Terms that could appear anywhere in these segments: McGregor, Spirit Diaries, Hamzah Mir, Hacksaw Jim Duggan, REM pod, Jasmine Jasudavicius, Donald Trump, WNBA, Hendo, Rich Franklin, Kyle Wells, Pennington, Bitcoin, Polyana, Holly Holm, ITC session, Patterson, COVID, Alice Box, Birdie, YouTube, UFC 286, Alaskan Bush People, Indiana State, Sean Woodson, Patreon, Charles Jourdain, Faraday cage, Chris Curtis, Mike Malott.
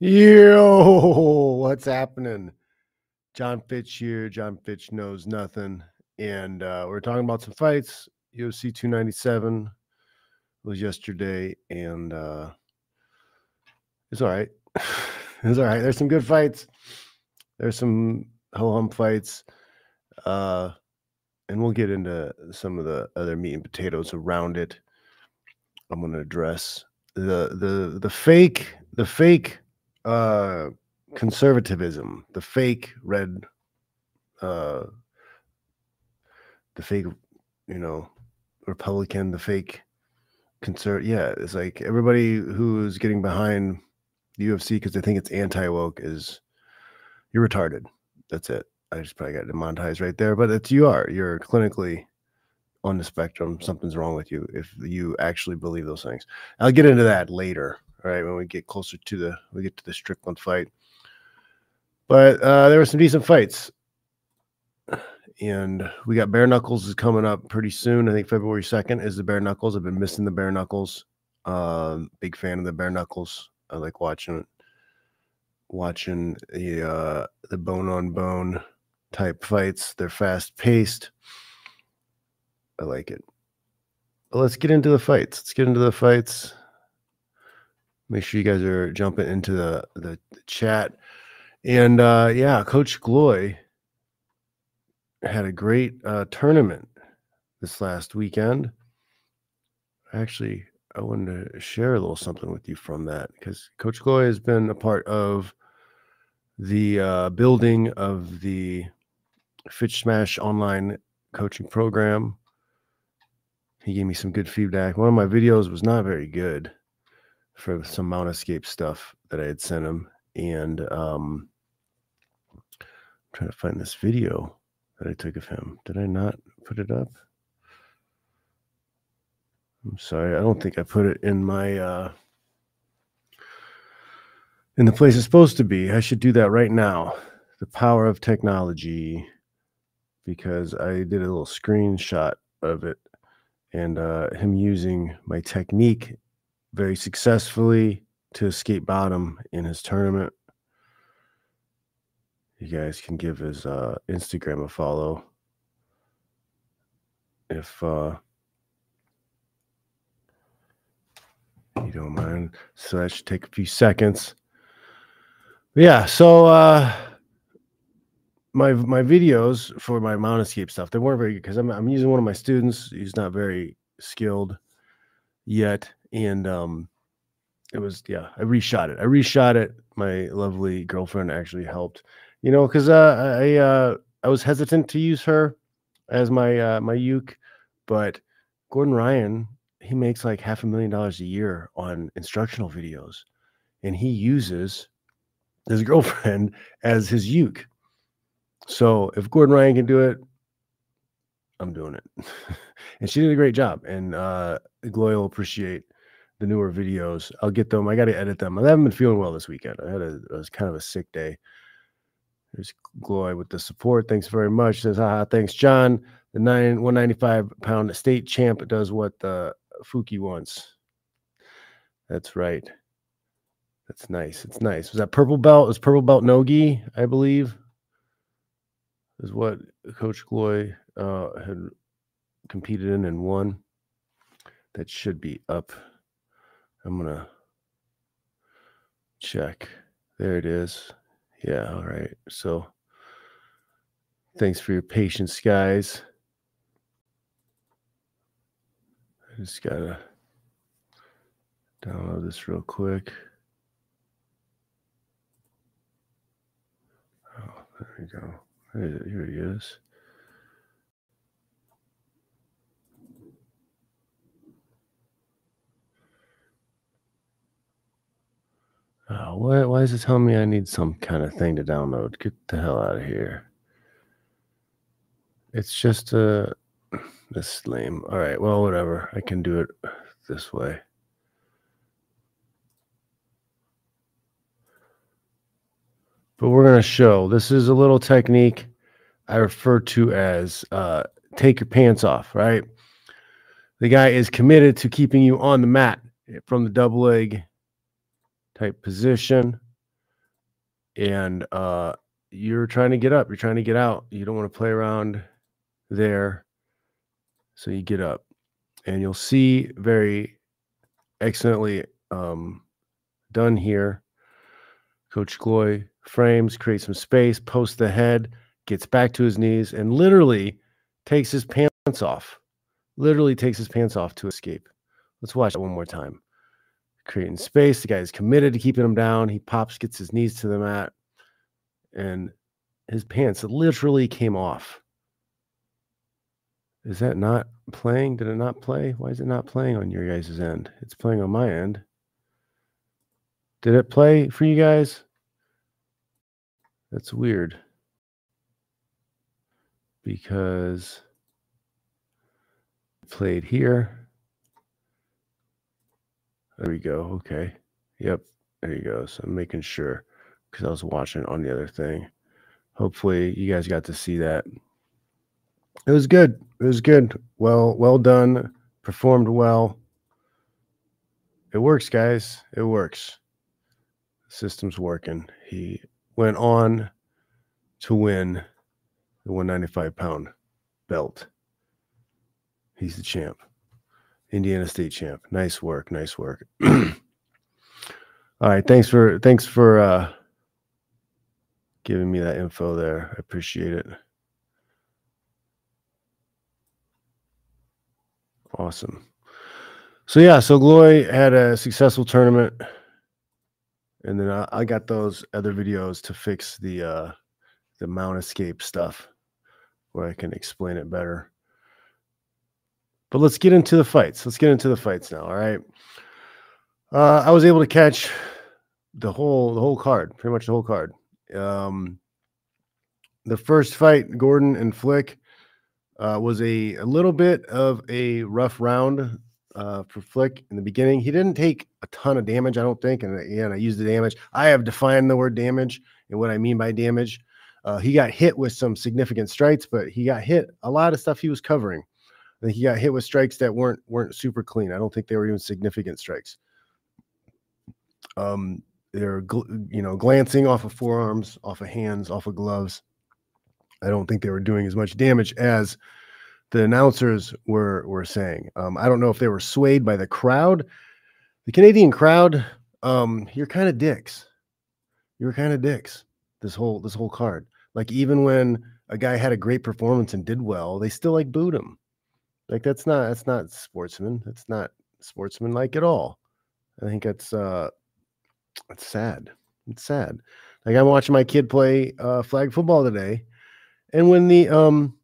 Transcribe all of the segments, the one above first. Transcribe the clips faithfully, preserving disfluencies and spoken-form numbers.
Yo, what's happening? Jon Fitch here. Jon Fitch knows nothing. And uh, we're talking about some fights. U F C two ninety-seven was yesterday, and uh, it's all right. It's all right. There's some good fights. There's some ho-hum fights. Uh, and we'll get into some of the other meat and potatoes around it. I'm going to address the the the fake the fake uh conservatism, the fake red uh the fake, you know, Republican, the fake concern. Yeah, it's like everybody who's getting behind the U F C because they think it's anti-woke is you're retarded. That's it. I just probably got demonetized right there, but it's you are. You're clinically on the spectrum. Something's wrong with you if you actually believe those things. I'll get into that later. All right, when we get closer to the we get to the Strickland fight. But uh, there were some decent fights. And we got Bare Knuckles is coming up pretty soon. I think February second is the Bare Knuckles. I've been missing the Bare Knuckles. Um, big fan of the Bare Knuckles. I like watching it. Watching the uh, the bone on bone type fights. They're fast paced. I like it. But let's get into the fights. Let's get into the fights. Make sure you guys are jumping into the, the, the chat. And uh, yeah, Coach Gloy had a great uh, tournament this last weekend. Actually, I wanted to share a little something with you from that because Coach Gloy has been a part of the uh, building of the Fitch Smash online coaching program. He gave me some good feedback. One of my videos was not very good for some Mount Escape stuff that I had sent him. And um, I'm trying to find this video that I took of him. Did I not put it up? I'm sorry. I don't think I put it in my, uh, in the place it's supposed to be. I should do that right now. The power of technology, because I did a little screenshot of it and uh, him using my technique very successfully to escape bottom in his tournament. You guys can give his uh, Instagram a follow if uh, you don't mind. So that should take a few seconds. But yeah, so uh, my my videos for my Mount Escape stuff, they weren't very good because I'm, I'm using one of my students. He's not very skilled yet. And um, it was, yeah, I reshot it. I reshot it. My lovely girlfriend actually helped, you know, because uh, I uh, I was hesitant to use her as my uh, my uke, but Gordon Ryan, he makes like half a million dollars a year on instructional videos, and he uses his girlfriend as his uke. So if Gordon Ryan can do it, I'm doing it. And she did a great job. And uh, Gloy will appreciate the newer videos. I'll get them. I got to edit them. I haven't been feeling well this weekend. I had a, it was kind of a sick day. There's Gloy with the support. Thanks very much. Says, haha, thanks, John. The nine, one ninety-five pound state champ does what the Fuki wants. That's right. That's nice. It's nice. Was that purple belt? It was purple belt Nogi, I believe, is what Coach Gloy uh, had competed in and won. That should be up. I'm going to check. There it is. Yeah, all right. So thanks for your patience, guys. I just got to download this real quick. Oh, there we go. Here he is. Oh, why, why is it telling me I need some kind of thing to download? Get the hell out of here. It's just a... Uh, this is lame. All right, well, whatever. I can do it this way. But we're going to show. This is a little technique I refer to as uh, take your pants off, right? The guy is committed to keeping you on the mat from the double leg type position. and uh, you're trying to get up. You're trying to get out. You don't want to play around there. So you get up, and you'll see very excellently um, done here. Coach Gloy frames, creates some space, posts the head, gets back to his knees, and literally takes his pants off. Literally takes his pants off to escape. Let's watch that one more time. Creating space. The guy is committed to keeping him down. He pops, gets his knees to the mat, and his pants literally came off. Is that not playing? Did it not play? Why is it not playing on your guys' end? It's playing on my end. Did it play for you guys? That's weird. Because it played here. There we go. Okay. Yep. There you go. So I'm making sure because I was watching on the other thing. Hopefully you guys got to see that. It was good. It was good. Well, well done. Performed well. It works, guys. It works. The system's working. He went on to win the one ninety-five pound belt. He's the champ. Indiana State champ. Nice work. Nice work. All right. Thanks for thanks for uh, giving me that info there. I appreciate it. Awesome. So, yeah, so Gloy had a successful tournament. And then I, I got those other videos to fix the uh, the mount escape stuff where I can explain it better. But let's get into the fights. Let's get into the fights now, all right? Uh, I was able to catch the whole the whole card, pretty much the whole card. Um, the first fight, Gordon and Flick, Uh, was a, a little bit of a rough round uh, for Flick in the beginning. He didn't take a ton of damage, I don't think. And again, I used the damage. I have defined the word damage and what I mean by damage. Uh, he got hit with some significant strikes, but he got hit a lot of stuff he was covering. I think he got hit with strikes that weren't weren't super clean. I don't think they were even significant strikes. Um, they're you know glancing off of forearms, off of hands, off of gloves. I don't think they were doing as much damage as the announcers were were saying. Um, I don't know if they were swayed by the crowd. The Canadian crowd, um, you're kind of dicks. You're kind of dicks this whole this whole card. Like even when a guy had a great performance and did well, they still like booed him. Like that's not that's not sportsman. That's not sportsmanlike at all. I think that's uh, it's sad. It's sad. Like I'm watching my kid play uh, flag football today. And when the um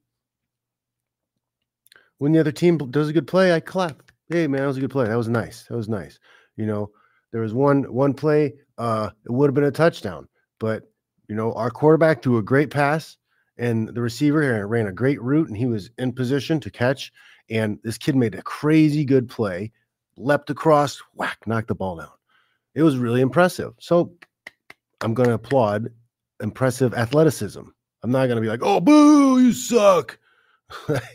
when the other team does a good play, I clap. Hey man, that was a good play. That was nice. That was nice. You know, there was one one play. Uh, it would have been a touchdown, but you know, our quarterback threw a great pass, and the receiver ran a great route, and he was in position to catch. And this kid made a crazy good play, leapt across, whack, knocked the ball down. It was really impressive. So I'm going to applaud impressive athleticism. I'm not going to be like, oh, boo, you suck.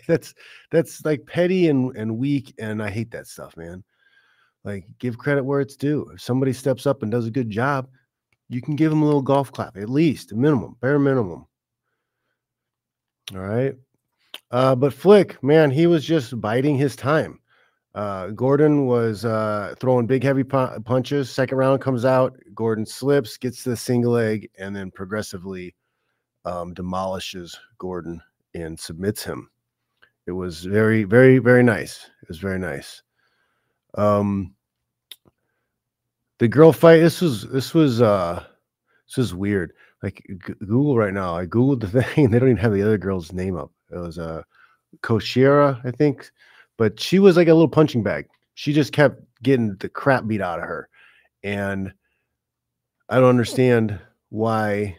that's that's like petty and, and weak, and I hate that stuff, man. Like, give credit where it's due. If somebody steps up and does a good job, you can give them a little golf clap, at least, a minimum, bare minimum. All right. Uh, but Flick, man, he was just biding his time. Uh, Gordon was uh, throwing big, heavy pu punches. Second round comes out. Gordon slips, gets to the single leg, and then progressively Um, demolishes Gordon and submits him. It was very, very, very nice. It was very nice. Um, the girl fight. This was this was uh, this was weird. Like G Google right now. I googled the thing, and they don't even have the other girl's name up. It was uh, Koshira, I think. But she was like a little punching bag. She just kept getting the crap beat out of her, and I don't understand why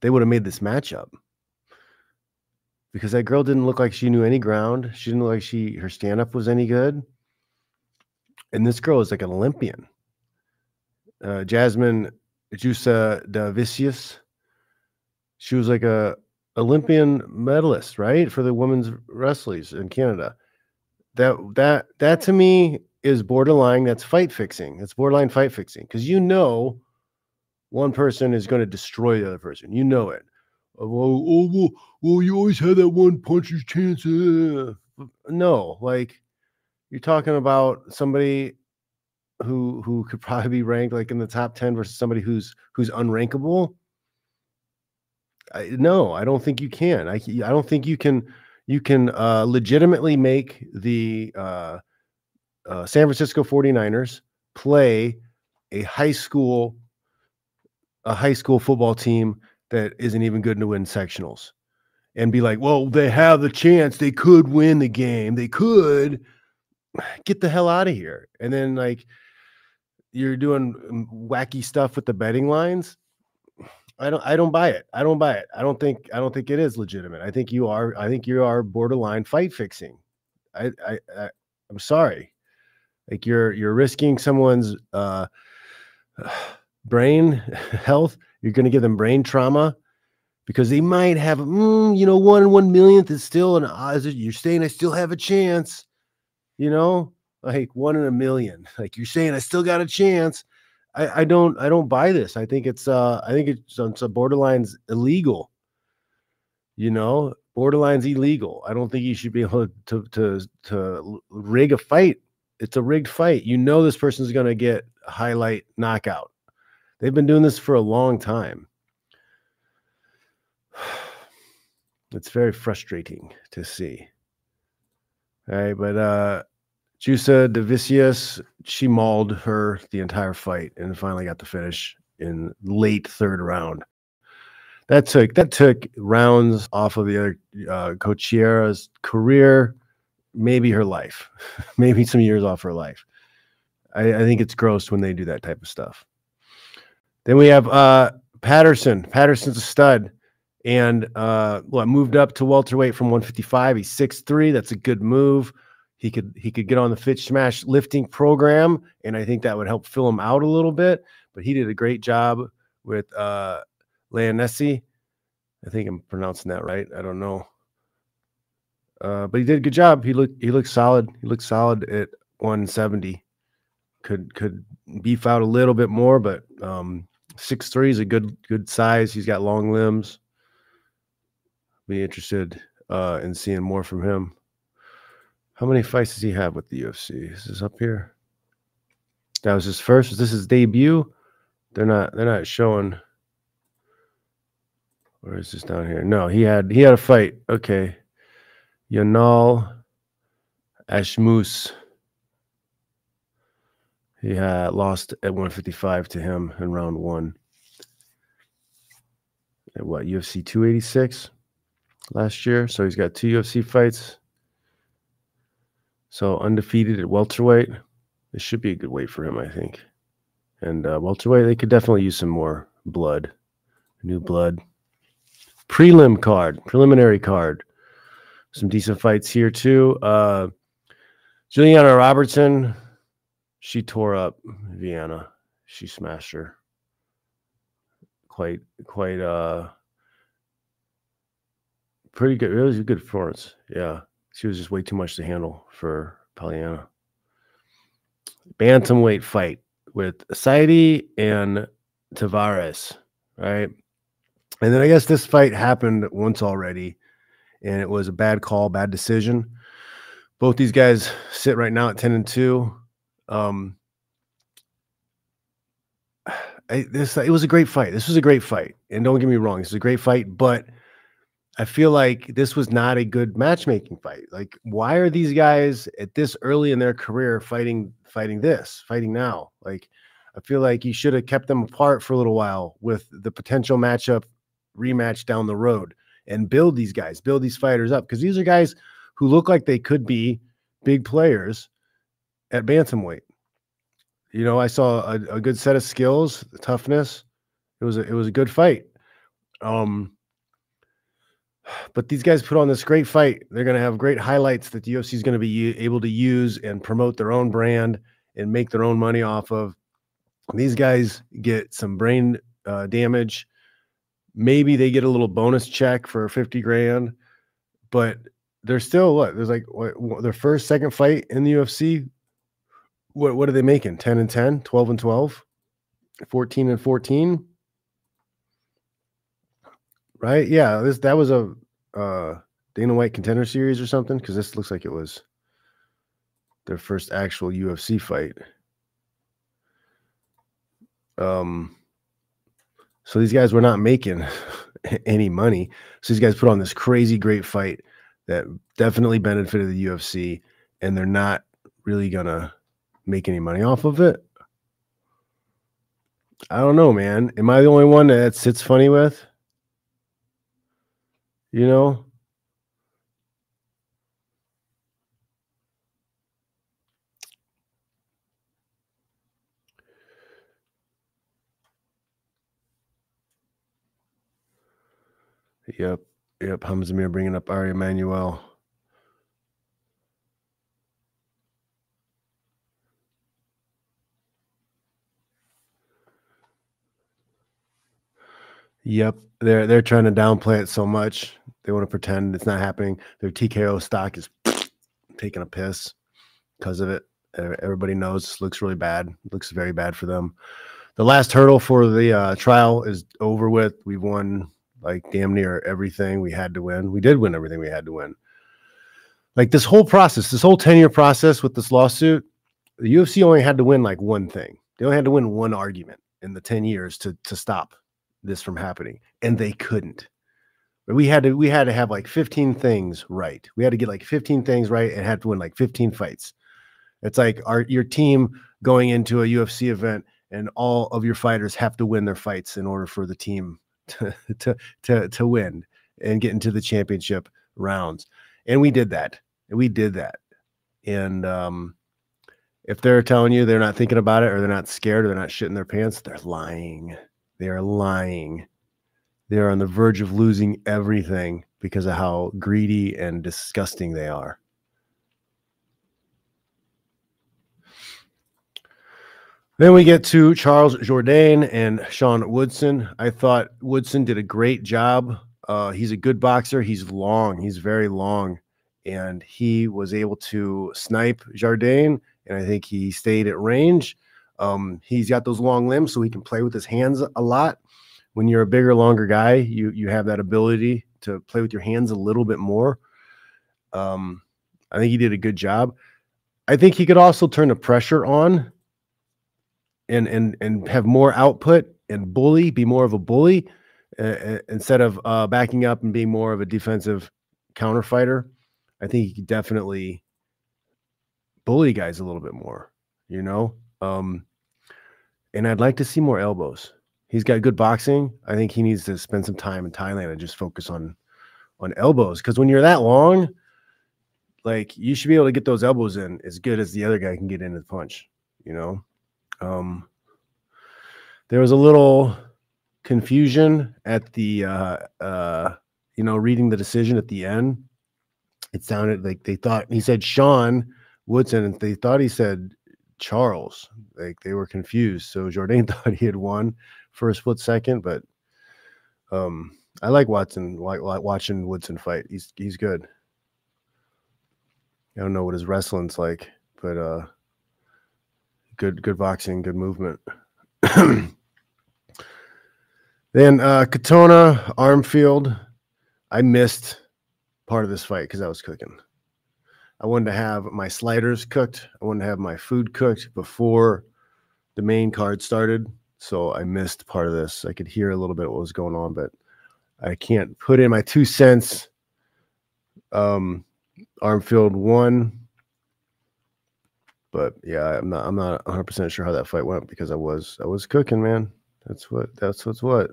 they would have made this matchup because that girl didn't look like she knew any ground. She didn't look like she, her stand-up was any good. And this girl is like an Olympian. Uh, Jasmine Jasudavicius. She was like a Olympian medalist, right? For the women's wrestlers in Canada. That, that, that to me is borderline. That's fight fixing. That's borderline fight fixing. Cause you know, one person is going to destroy the other person. You know it. Well, oh, well, well, you always had that one puncher's chance. Uh. No, like you're talking about somebody who who could probably be ranked like in the top ten versus somebody who's who's unrankable. I, no, I don't think you can. I I don't think you can. You can uh, legitimately make the uh, uh, San Francisco forty-niners play a high school a high school football team that isn't even good to win sectionals and be like, well, they have the chance. They could win the game. They could get the hell out of here. And then like you're doing wacky stuff with the betting lines. I don't I don't buy it. I don't buy it. I don't think I don't think it is legitimate. I think you are I think you are borderline fight fixing. I I, I I'm sorry. Like you're you're risking someone's uh brain health. You're going to give them brain trauma because they might have mm, you know one in one millionth is still an odds. You're saying I still have a chance. You know? Like one in a million. Like you're saying I still got a chance. I, I don't I don't buy this. I think it's uh I think it's, it's a borderline's illegal. You know, borderline's illegal. I don't think you should be able to to to rig a fight. It's a rigged fight. You know this person's gonna get a highlight knockout. They've been doing this for a long time. It's very frustrating to see. All right, but uh Jasudavicius, she mauled her the entire fight and finally got the finish in late third round. That took that took rounds off of the other uh, Cochiera's career, maybe her life, maybe some years off her life. I, I think it's gross when they do that type of stuff. Then we have uh, Patterson. Patterson's a stud, and uh, well, moved up to welterweight from one fifty-five. He's six three. That's a good move. He could he could get on the Fitch Smash lifting program, and I think that would help fill him out a little bit. But he did a great job with uh, Leonessi. I think I'm pronouncing that right. I don't know, uh, but he did a good job. He looked he looked solid. He looked solid at one seventy. Could could beef out a little bit more, but um, six three is a good good size. He's got long limbs. Be interested uh, in seeing more from him. How many fights does he have with the U F C? Is this up here? That was his first. Is this his debut? They're not. They're not showing. Where is this down here? No, he had. He had a fight. Okay, Yanal Ashmus. He had lost at one fifty-five to him in round one. At what, U F C two eighty-six last year? So he's got two U F C fights. So undefeated at welterweight, this should be a good weight for him, I think. And uh, welterweight, they could definitely use some more blood, new blood. Prelim card, preliminary card. Some decent fights here too. Uh, Juliana Robertson, she tore up Vienna. She smashed her. Quite, quite, uh, pretty good. It was a good performance, yeah. She was just way too much to handle for Polyana. Bantamweight fight with Saidi and Tavares, right? And then I guess this fight happened once already, and it was a bad call, bad decision. Both these guys sit right now at ten and two. Um, I, this it was a great fight. This was a great fight, and don't get me wrong, this is a great fight, but I feel like this was not a good matchmaking fight. Like, why are these guys at this early in their career fighting, fighting this, fighting now? Like, I feel like you should have kept them apart for a little while with the potential matchup rematch down the road and build these guys, build these fighters up. Because these are guys who look like they could be big players at bantamweight. You know, I saw a, a good set of skills, the toughness. It was a, it was a good fight. Um, But these guys put on this great fight. They're going to have great highlights that the U F C is going to be able to use and promote their own brand and make their own money off of. These guys get some brain uh, damage. Maybe they get a little bonus check for fifty grand, but they're still, what, there's like what, what, their first, second fight in the U F C. What, what are they making? ten and ten, twelve and twelve, fourteen and fourteen. right? Yeah, this that was a uh, Dana White Contender Series or something, because this looks like it was their first actual U F C fight. Um, so these guys were not making any money. So these guys put on this crazy great fight that definitely benefited the U F C, and they're not really gonna make any money off of it. I don't know, man. Am I the only one that sits funny with? You know? Yep. Yep. Hamzah Mir bringing up Ari Emanuel. Yep, they're they're trying to downplay it so much. They want to pretend it's not happening. Their T K O stock is taking a piss because of it. Everybody knows this looks really bad. It looks very bad for them. The last hurdle for the uh, trial is over with. We've won like damn near everything we had to win. We did win everything we had to win. Like this whole process, this whole ten-year process with this lawsuit, the U F C only had to win like one thing. They only had to win one argument in the ten years to to stop this from happening, and they couldn't. But we had to we had to have like fifteen things right. We had to get like fifteen things right and had to win like fifteen fights. It's like our your team going into a U F C event and all of your fighters have to win their fights in order for the team to to to, to win and get into the championship rounds. And we did that. We did that. And um if they're telling you they're not thinking about it, or they're not scared, or they're not shitting their pants, they're lying. They are lying. They are on the verge of losing everything because of how greedy and disgusting they are. Then we get to Charles Jourdain and Sean Woodson. I thought Woodson did a great job. Uh, he's a good boxer. He's long. He's very long. And he was able to snipe Jourdain, and I think he stayed at range. Um, he's got those long limbs, so he can play with his hands a lot. When you're a bigger, longer guy, you you have that ability to play with your hands a little bit more. Um, I think he did a good job. I think he could also turn the pressure on and and and have more output and bully, be more of a bully uh, instead of uh, backing up and being more of a defensive counter fighter. I think he could definitely bully guys a little bit more, you know. Um, and I'd like to see more elbows. He's got good boxing. I think he needs to spend some time in Thailand and just focus on, on elbows. Because when you're that long, like, you should be able to get those elbows in as good as the other guy can get in the punch, you know? Um, there was a little confusion at the, uh, uh, you know, reading the decision at the end. It sounded like they thought he said Sean Woodson, and they thought he said Charles. Like, they were confused. So Jourdain thought he had won for a split second, but um I like Watson like, like watching Woodson fight. He's he's good. I don't know what his wrestling's like, but uh good good boxing, good movement. Then uh Katona Arnfield. I missed part of this fight because I was cooking. I wanted to have my sliders cooked. I wanted to have my food cooked before the main card started. So I missed part of this. I could hear a little bit of what was going on, but I can't put in my two cents. Um, Arnfield won. But yeah, I'm not I'm not one hundred percent sure how that fight went because I was I was cooking, man. That's what that's what's what.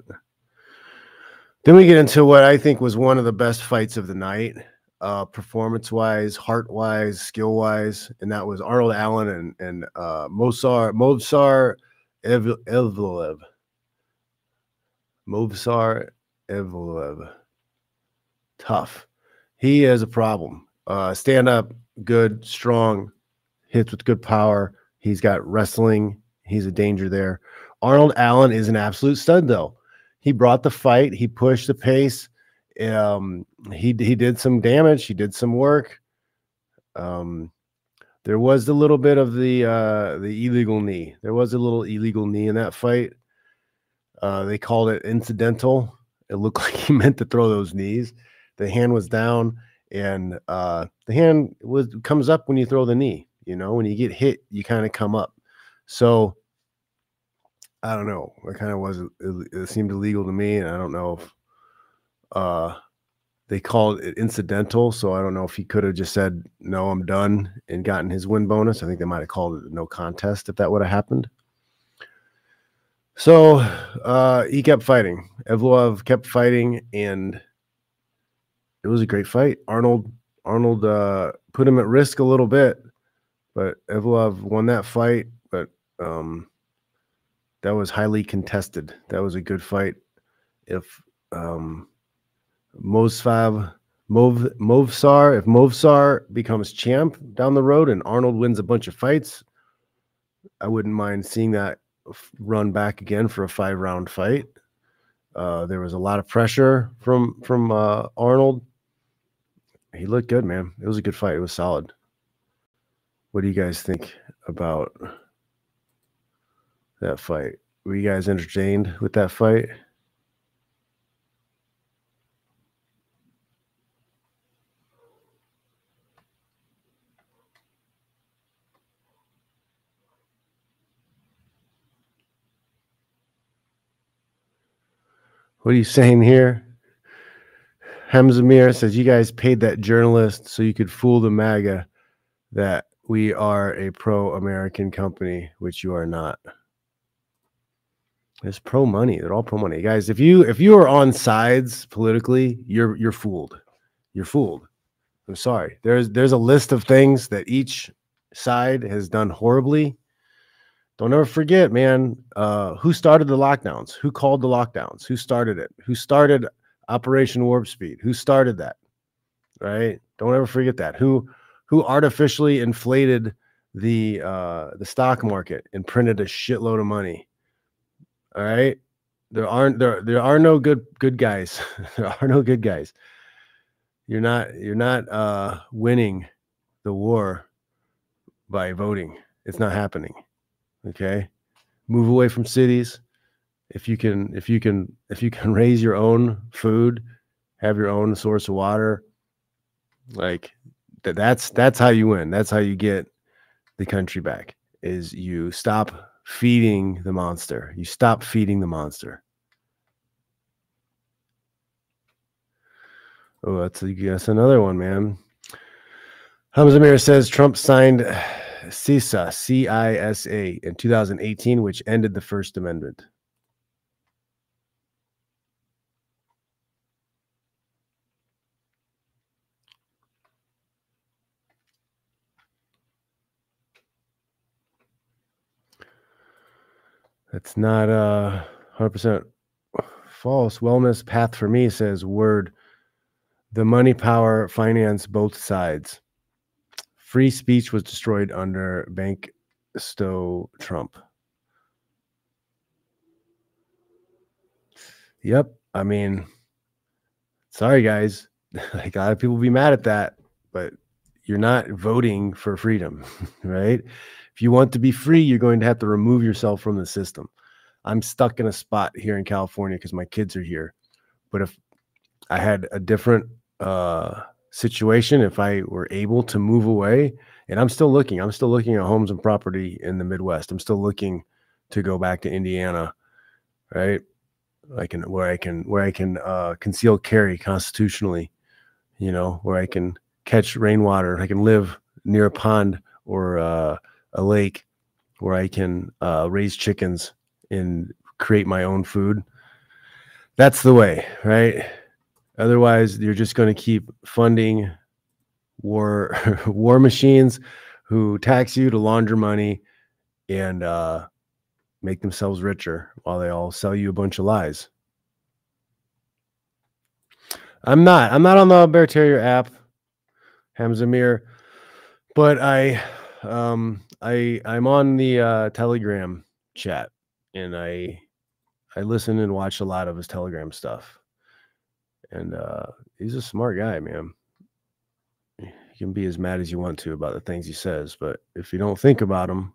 Then we get into what I think was one of the best fights of the night. Uh, performance-wise, heart-wise, skill-wise, and that was Arnold Allen and and uh, Mosar Movsar Evloev. Movsar Evloev, tough. He has a problem. Uh, stand up, good, strong, hits with good power. He's got wrestling. He's a danger there. Arnold Allen is an absolute stud, though. He brought the fight. He pushed the pace. Um, he he did some damage. He did some work. Um, there was a little bit of the uh, the illegal knee. There was a little illegal knee in that fight. Uh, they called it incidental. It looked like he meant to throw those knees. The hand was down, and uh, the hand was comes up when you throw the knee. You know, when you get hit, you kind of come up. So I don't know. It kind of was. It, it seemed illegal to me, and I don't know if uh, they called it incidental. So I don't know if he could have just said, "No, I'm done," and gotten his win bonus. I think they might have called it a no contest if that would have happened. So uh, he kept fighting. Evloev kept fighting, and it was a great fight. Arnold Arnold uh, put him at risk a little bit, but Evloev won that fight. But um, that was highly contested. That was a good fight. If um, Mosfab, Mov, Movsar, if Movsar becomes champ down the road and Arnold wins a bunch of fights, I wouldn't mind seeing that run back again for a five-round fight. Uh, there was a lot of pressure from from uh, Arnold. He looked good, man. It was a good fight. It was solid. What do you guys think about that fight? Were you guys entertained with that fight? What are you saying here? Hamzah Mir says, you guys paid that journalist so you could fool the MAGA that we are a pro-American company, which you are not. It's pro-money. They're all pro-money. Guys, if you if you are on sides politically, you're you're fooled. You're fooled. I'm sorry. There's there's a list of things that each side has done horribly. Don't ever forget, man, uh, who started the lockdowns? Who called the lockdowns? Who started it? Who started Operation Warp Speed? Who started that? Right? Don't ever forget that. Who who artificially inflated the uh, the stock market and printed a shitload of money? All right? There aren't there there are no good good guys. There are no good guys. You're not you're not uh, winning the war by voting. It's not happening. Okay, move away from cities. If you can, if you can, if you can raise your own food, have your own source of water. Like th that's that's how you win. That's how you get the country back. Is you stop feeding the monster. You stop feeding the monster. Oh, that's I guess another one, man. Hamzah Mir says Trump signed CISA, C I S A, in two thousand eighteen, which ended the First Amendment. That's not uh, one hundred percent false. Wellness Path for Me says, word, the money, power, finance, both sides. Free speech was destroyed under Bankstow Trump. Yep. I mean, sorry, guys. Like, a lot of people will be mad at that, but you're not voting for freedom, right? If you want to be free, you're going to have to remove yourself from the system. I'm stuck in a spot here in California because my kids are here. But if I had a different uh situation, if I were able to move away, and I'm still looking, I'm still looking at homes and property in the Midwest. I'm still looking to go back to Indiana, right? I can, where I can, where I can uh, conceal carry constitutionally, you know, where I can catch rainwater, I can live near a pond or uh, a lake, where I can uh, raise chickens and create my own food. That's the way, right? Otherwise, you're just going to keep funding war war machines who tax you to launder money and uh, make themselves richer while they all sell you a bunch of lies. I'm not. I'm not on the Bear Terrier app, Hamzah Mir, but I, um, I, I'm on the uh, Telegram chat, and I, I listen and watch a lot of his Telegram stuff. And uh, he's a smart guy, man. You can be as mad as you want to about the things he says, but if you don't think about him,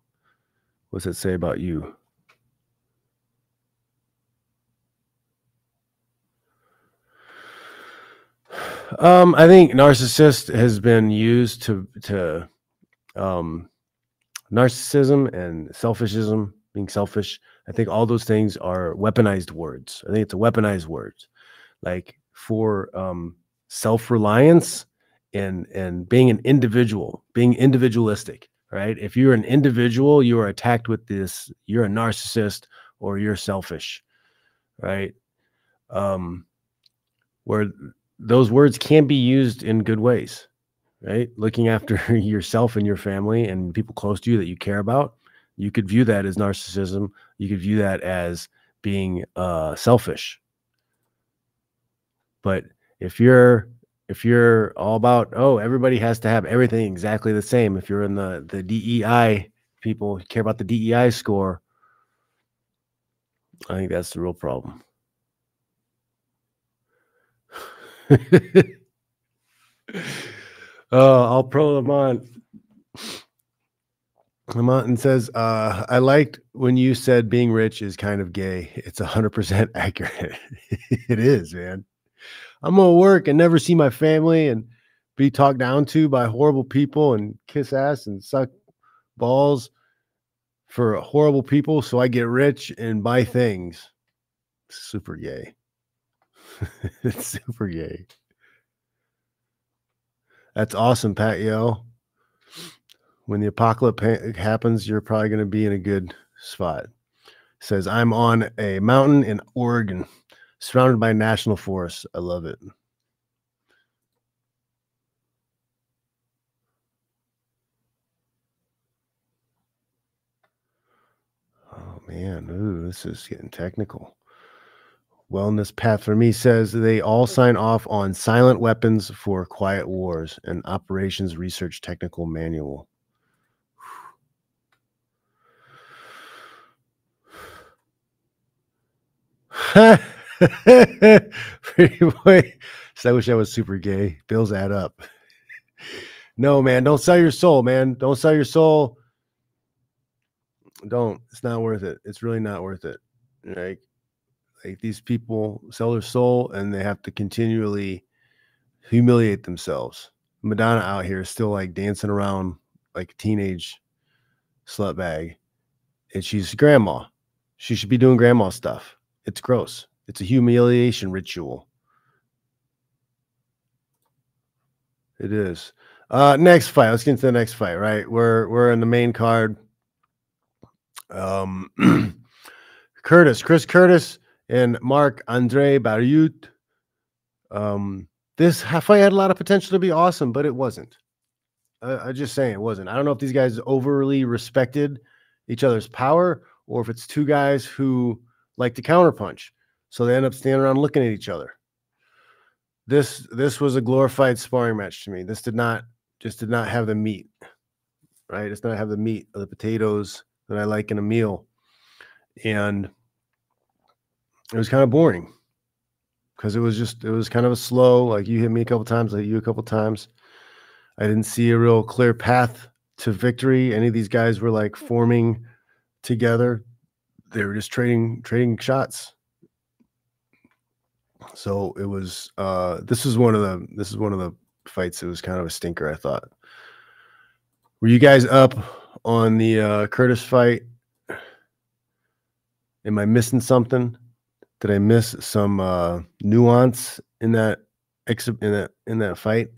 what's it say about you? Um, I think narcissist has been used to to um, narcissism and selfishism, being selfish. I think all those things are weaponized words. I think it's a weaponized word, like for um, self-reliance and and being an individual, being individualistic. Right? If you're an individual, you are attacked with this. You're a narcissist or you're selfish, right? Um, where those words can be used in good ways, right? Looking after yourself and your family and people close to you that you care about, you could view that as narcissism. You could view that as being uh, selfish. But if you're If you're all about, oh, everybody has to have everything exactly the same. If you're in the, the D E I, people care about the D E I score. I think that's the real problem. uh, I'll pro Lamont. Lamont says, uh, I liked when you said being rich is kind of gay. It's one hundred percent accurate. It is, man. I'm going to work and never see my family and be talked down to by horrible people and kiss ass and suck balls for horrible people. So I get rich and buy things. Super gay. It's super gay. That's awesome, Pat Yo. When the apocalypse happens, you're probably going to be in a good spot. Says, I'm on a mountain in Oregon. Surrounded by national forest. I love it. Oh, man. Ooh, this is getting technical. Wellness Path for Me says they all sign off on silent weapons for quiet wars and operations research technical manual. Pretty boy. So I wish I was super gay. Bills add up. No, man, don't sell your soul, man. Don't sell your soul. Don't. It's not worth it. It's really not worth it. Right? Like these people sell their soul and they have to continually humiliate themselves. Madonna out here is still like dancing around like a teenage slut bag. And she's grandma. She should be doing grandma stuff. It's gross. It's a humiliation ritual. It is. Uh, next fight. Let's get into the next fight, right? We're we're in the main card. Um, Curtis, Chris Curtis, and Marc-André Barriault. Um, this fight had a lot of potential to be awesome, but it wasn't. I, I'm just saying it wasn't. I don't know if these guys overly respected each other's power, or if it's two guys who like to counterpunch. So they end up standing around looking at each other. This this was a glorified sparring match to me. This did not just did not have the meat, right? It's not have the meat or the potatoes that I like in a meal, and it was kind of boring because it was just it was kind of a slow. Like you hit me a couple times, I hit you a couple times. I didn't see a real clear path to victory. Any of these guys were like forming together. They were just trading trading shots. So it was. Uh, this is one of the. This is one of the fights. It was kind of a stinker, I thought. Were you guys up on the uh, Curtis fight? Am I missing something? Did I miss some uh, nuance in that ex in that in that fight?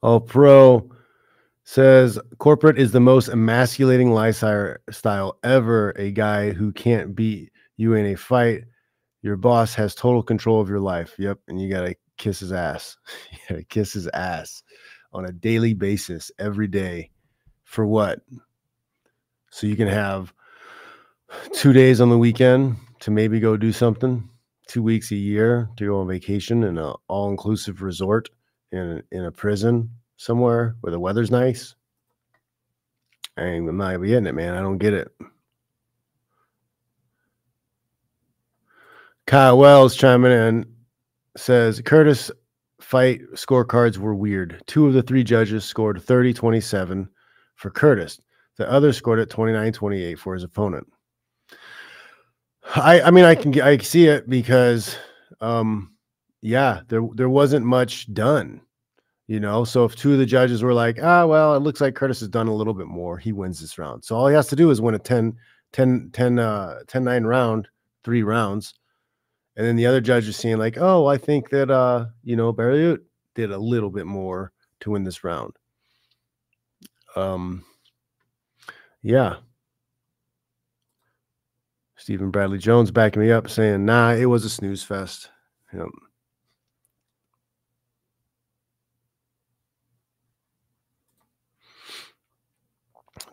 All Pro says corporate is the most emasculating lifestyle ever. A guy who can't beat you in a fight. Your boss has total control of your life. Yep. And you got to kiss his ass. You got to kiss his ass on a daily basis every day. For what? So you can have two days on the weekend to maybe go do something. Two weeks a year to go on vacation in an all-inclusive resort in in a prison somewhere where the weather's nice. I ain't, I'm not even getting it, man. I don't get it. Kyle Wells chiming in says Curtis fight scorecards were weird. Two of the three judges scored thirty twenty-seven for Curtis. The other scored at twenty-nine twenty-eight for his opponent. I, I mean, I can I see it because, um, yeah, there there wasn't much done, you know. So if two of the judges were like, ah, well, it looks like Curtis has done a little bit more, he wins this round. So all he has to do is win a ten, ten, ten, uh, ten nine round, three rounds. And then the other judge is seeing like, oh, I think that, uh, you know, Barriault did a little bit more to win this round. Um, yeah. Stephen Bradley Jones backing me up saying, nah, it was a snooze fest. Yep.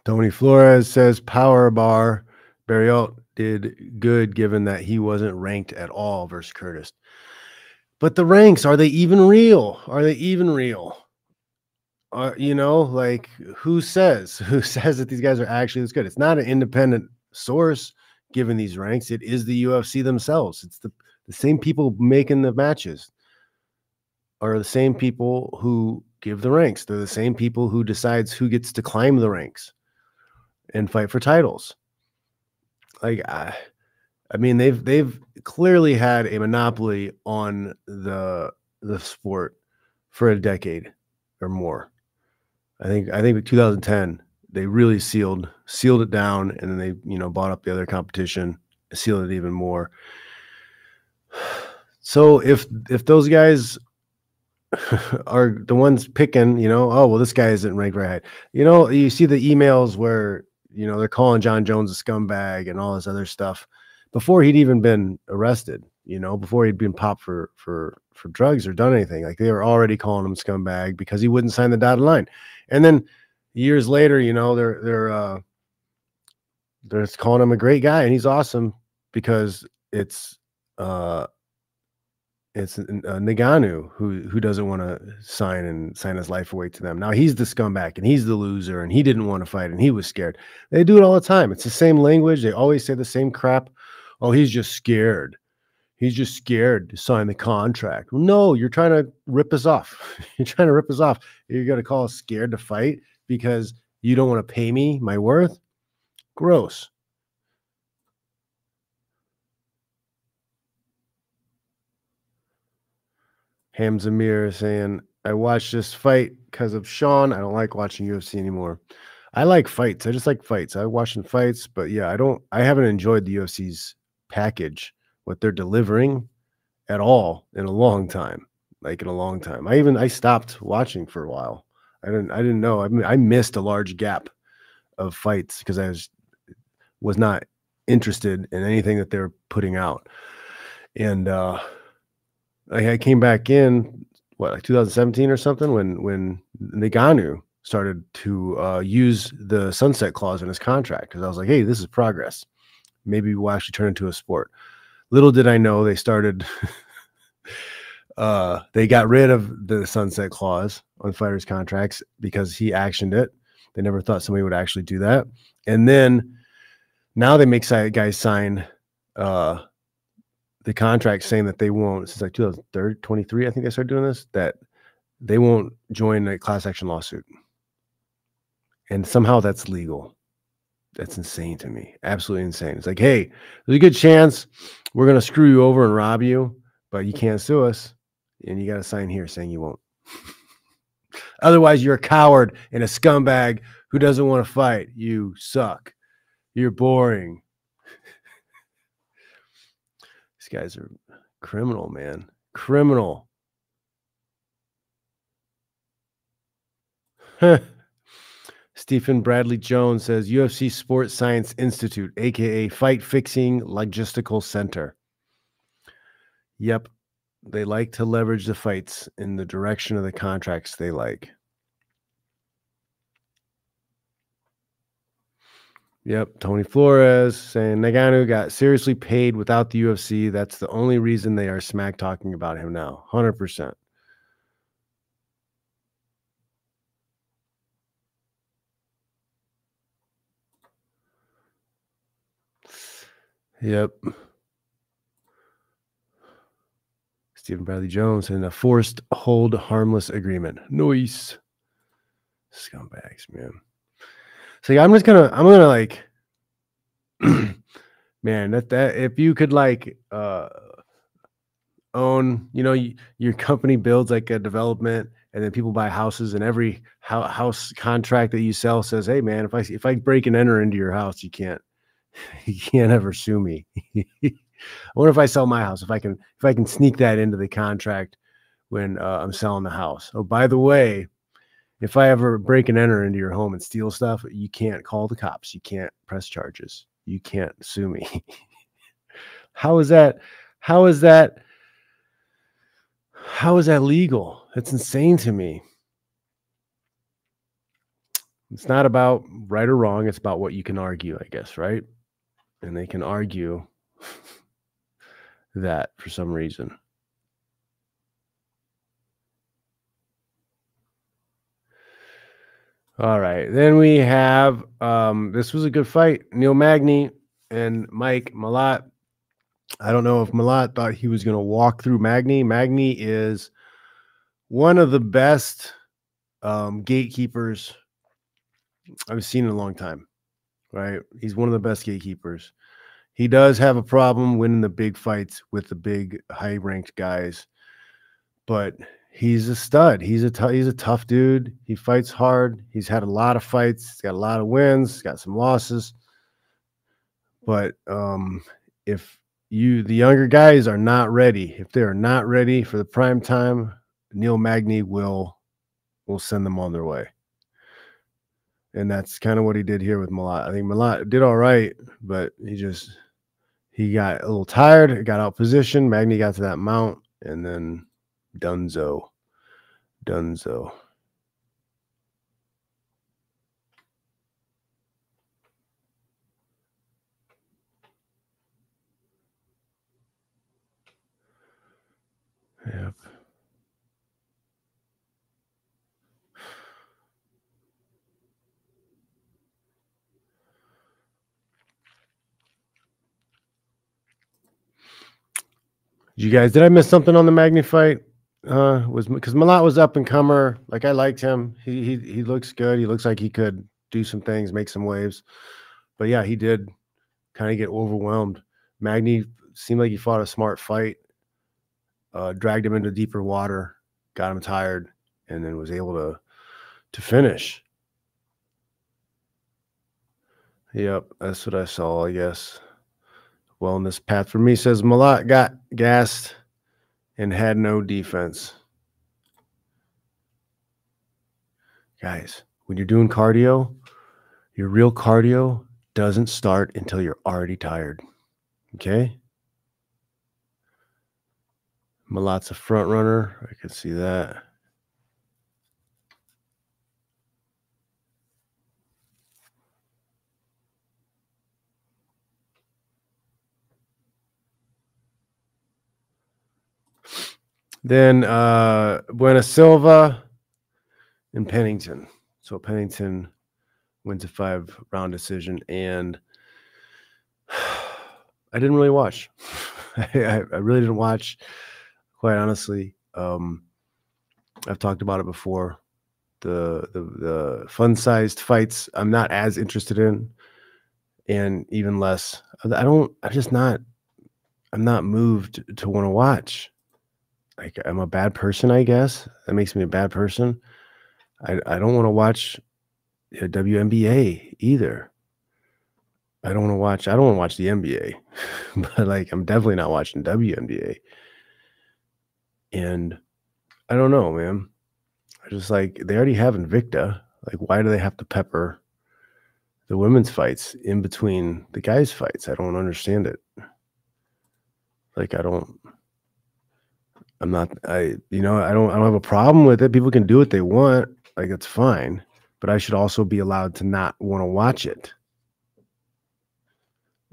Tony Flores says power bar. Barriault did good given that he wasn't ranked at all versus Curtis. But the ranks, are they even real? Are they even real? Are, you know, like who says? Who says that these guys are actually this good? It's not an independent source given these ranks. It is the U F C themselves. It's the, the same people making the matches are the same people who give the ranks. They're the same people who decides who gets to climb the ranks and fight for titles. Like, I, I mean, they've, they've clearly had a monopoly on the, the sport for a decade or more. I think, I think with two thousand ten, they really sealed, sealed it down. And then they, you know, bought up the other competition, sealed it even more. So if, if those guys are the ones picking, you know, oh, well, this guy isn't ranked right. You know, you see the emails where, you know, they're calling John Jones a scumbag and all this other stuff before he'd even been arrested, you know, before he'd been popped for, for, for drugs or done anything. Like they were already calling him scumbag because he wouldn't sign the dotted line. And then years later, you know, they're, they're, uh, they're calling him a great guy and he's awesome because it's, uh, it's uh, Ngannou who, who doesn't want to sign and sign his life away to them. Now he's the scumbag and he's the loser and he didn't want to fight and he was scared. They do it all the time. It's the same language. They always say the same crap. Oh, he's just scared. He's just scared to sign the contract. Well, no, you're trying to rip us off. You're trying to rip us off. You're going to call us scared to fight because you don't want to pay me my worth? Gross. Hamzah Mir saying, I watched this fight because of Sean. I don't like watching U F C anymore. I like fights. I just like fights. I watch in fights, but yeah, I don't, I haven't enjoyed the U F C's package, what they're delivering at all in a long time, like in a long time. I even, I stopped watching for a while. I didn't, I didn't know. I mean, I missed a large gap of fights because I was, was not interested in anything that they're putting out. And, uh, I came back in what, like two thousand seventeen or something, when when Ngannou started to uh, use the sunset clause in his contract because I was like, hey, this is progress. Maybe we'll actually turn into a sport. Little did I know they started. uh, they got rid of the sunset clause on fighters' contracts because he actioned it. They never thought somebody would actually do that. And then now they make guys sign. Uh, The contract saying that they won't, since like two thousand twenty-three, I think they started doing this, that they won't join a class action lawsuit. And somehow that's legal. That's insane to me. Absolutely insane. It's like, hey, there's a good chance we're going to screw you over and rob you, but you can't sue us. And you got to sign here saying you won't. Otherwise, you're a coward and a scumbag who doesn't want to fight. You suck. You're boring. These guys are criminal, man. Criminal. Stephen Bradley Jones says, U F C Sports Science Institute, a k a. Fight Fixing Logistical Center. Yep. They like to leverage the fights in the direction of the contracts they like. Yep, Tony Flores saying Ngannou got seriously paid without the U F C. That's the only reason they are smack talking about him now, one hundred percent. Yep. Stephen Bradley Jones in a forced hold harmless agreement. Nice. Scumbags, man. So yeah, I'm just gonna I'm gonna like man, that that if you could like uh own, you know, you, your company builds like a development and then people buy houses, and every house contract that you sell says, hey man, if I if I break and enter into your house, you can't you can't ever sue me. I wonder if I sell my house, if I can if I can sneak that into the contract when uh, I'm selling the house. Oh, by the way, if I ever break and enter into your home and steal stuff, you can't call the cops. You can't press charges. You can't sue me. How is that? How is that? How is that legal? That's insane to me. It's not about right or wrong. It's about what you can argue, I guess, right? And they can argue that for some reason. All right. Then we have, um, this was a good fight. Neil Magny and Mike Malott. I don't know if Malott thought he was going to walk through Magny. Magny is one of the best um, gatekeepers I've seen in a long time, right? He's one of the best gatekeepers. He does have a problem winning the big fights with the big high-ranked guys, but he's a stud. He's a, he's a tough dude. He fights hard. He's had a lot of fights. He's got a lot of wins. He's got some losses. But um, if you, the younger guys are not ready, if they are not ready for the prime time, Neil Magny will will send them on their way. And that's kind of what he did here with Malott. I think Malott did all right, but he just, he got a little tired, got out position. Magny got to that mount, and then dunzo, dunzo. Yep. You guys, did I miss something on the Magny fight? Uh, was because Malott was up and comer. Like, I liked him. He he he looks good. He looks like he could do some things, make some waves. But yeah, he did kind of get overwhelmed. Magny seemed like he fought a smart fight. Uh, dragged him into deeper water, got him tired, and then was able to to finish. Yep, that's what I saw, I guess. Wellness path for me says Malott got gassed and had no defense. Guys, when you're doing cardio, your real cardio doesn't start until you're already tired. Okay? Malott's a front runner. I can see that. Then uh, Buena Silva and Pennington. So Pennington wins a five round decision, and I didn't really watch. I, I really didn't watch, quite honestly. Um, I've talked about it before. The, the, the fun-sized fights I'm not as interested in, and even less. I don't, I'm just not, I'm not moved to want to watch. Like, I'm a bad person, I guess. That makes me a bad person. I, I don't want to watch a W N B A either. I don't want to watch, I don't want to watch the N B A, but like, I'm definitely not watching W N B A. And I don't know, man. I just like, they already have Invicta. Like, why do they have to pepper the women's fights in between the guys' fights? I don't understand it. Like, I don't, I'm not, I, you know, I don't, I don't have a problem with it. People can do what they want. Like, it's fine. But I should also be allowed to not want to watch it.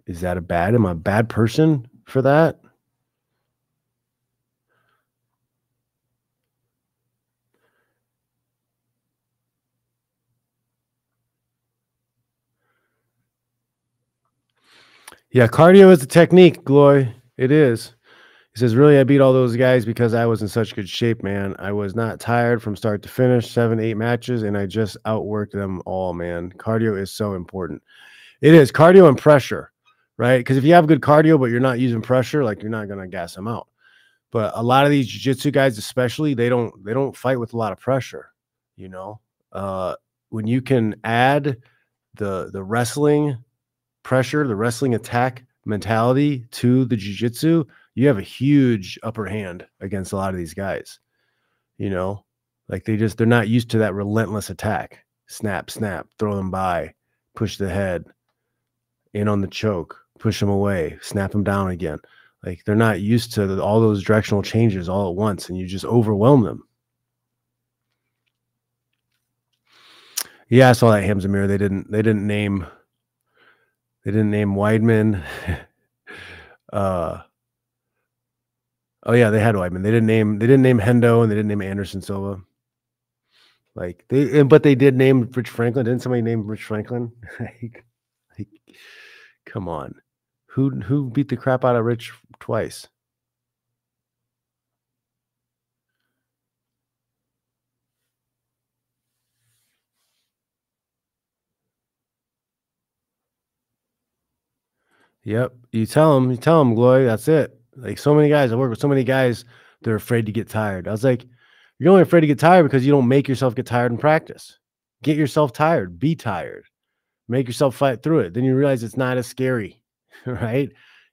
Is that a bad, am I a bad person for that? Yeah, cardio is a technique, Gloy. It is. He says, really, I beat all those guys because I was in such good shape, man. I was not tired from start to finish, seven, eight matches, and I just outworked them all, man. Cardio is so important. It is. Cardio and pressure, right? Because if you have good cardio, but you're not using pressure, like, you're not going to gas them out. But a lot of these jiu-jitsu guys, especially, they don't they don't fight with a lot of pressure, you know? Uh, when you can add the, the wrestling pressure, the wrestling attack mentality to the jiu-jitsu, you have a huge upper hand against a lot of these guys, you know, like they just, they're not used to that relentless attack, snap, snap, throw them by, push the head in on the choke, push them away, snap them down again. Like, they're not used to the, all those directional changes all at once, and you just overwhelm them. Yeah. I saw that Hamzah Mir. They didn't, they didn't name, they didn't name Weidman. uh, Oh yeah, they had Weidman. They didn't name they didn't name Hendo, and they didn't name Anderson Silva. Like they, but they did name Rich Franklin. Didn't somebody name Rich Franklin? like, like, come on, who who beat the crap out of Rich twice? Yep, you tell him, you tell him, Gloy. That's it. Like, so many guys, I work with so many guys, they're afraid to get tired. I was like, you're only afraid to get tired because you don't make yourself get tired in practice. Get yourself tired. Be tired. Make yourself fight through it. Then you realize it's not as scary, right?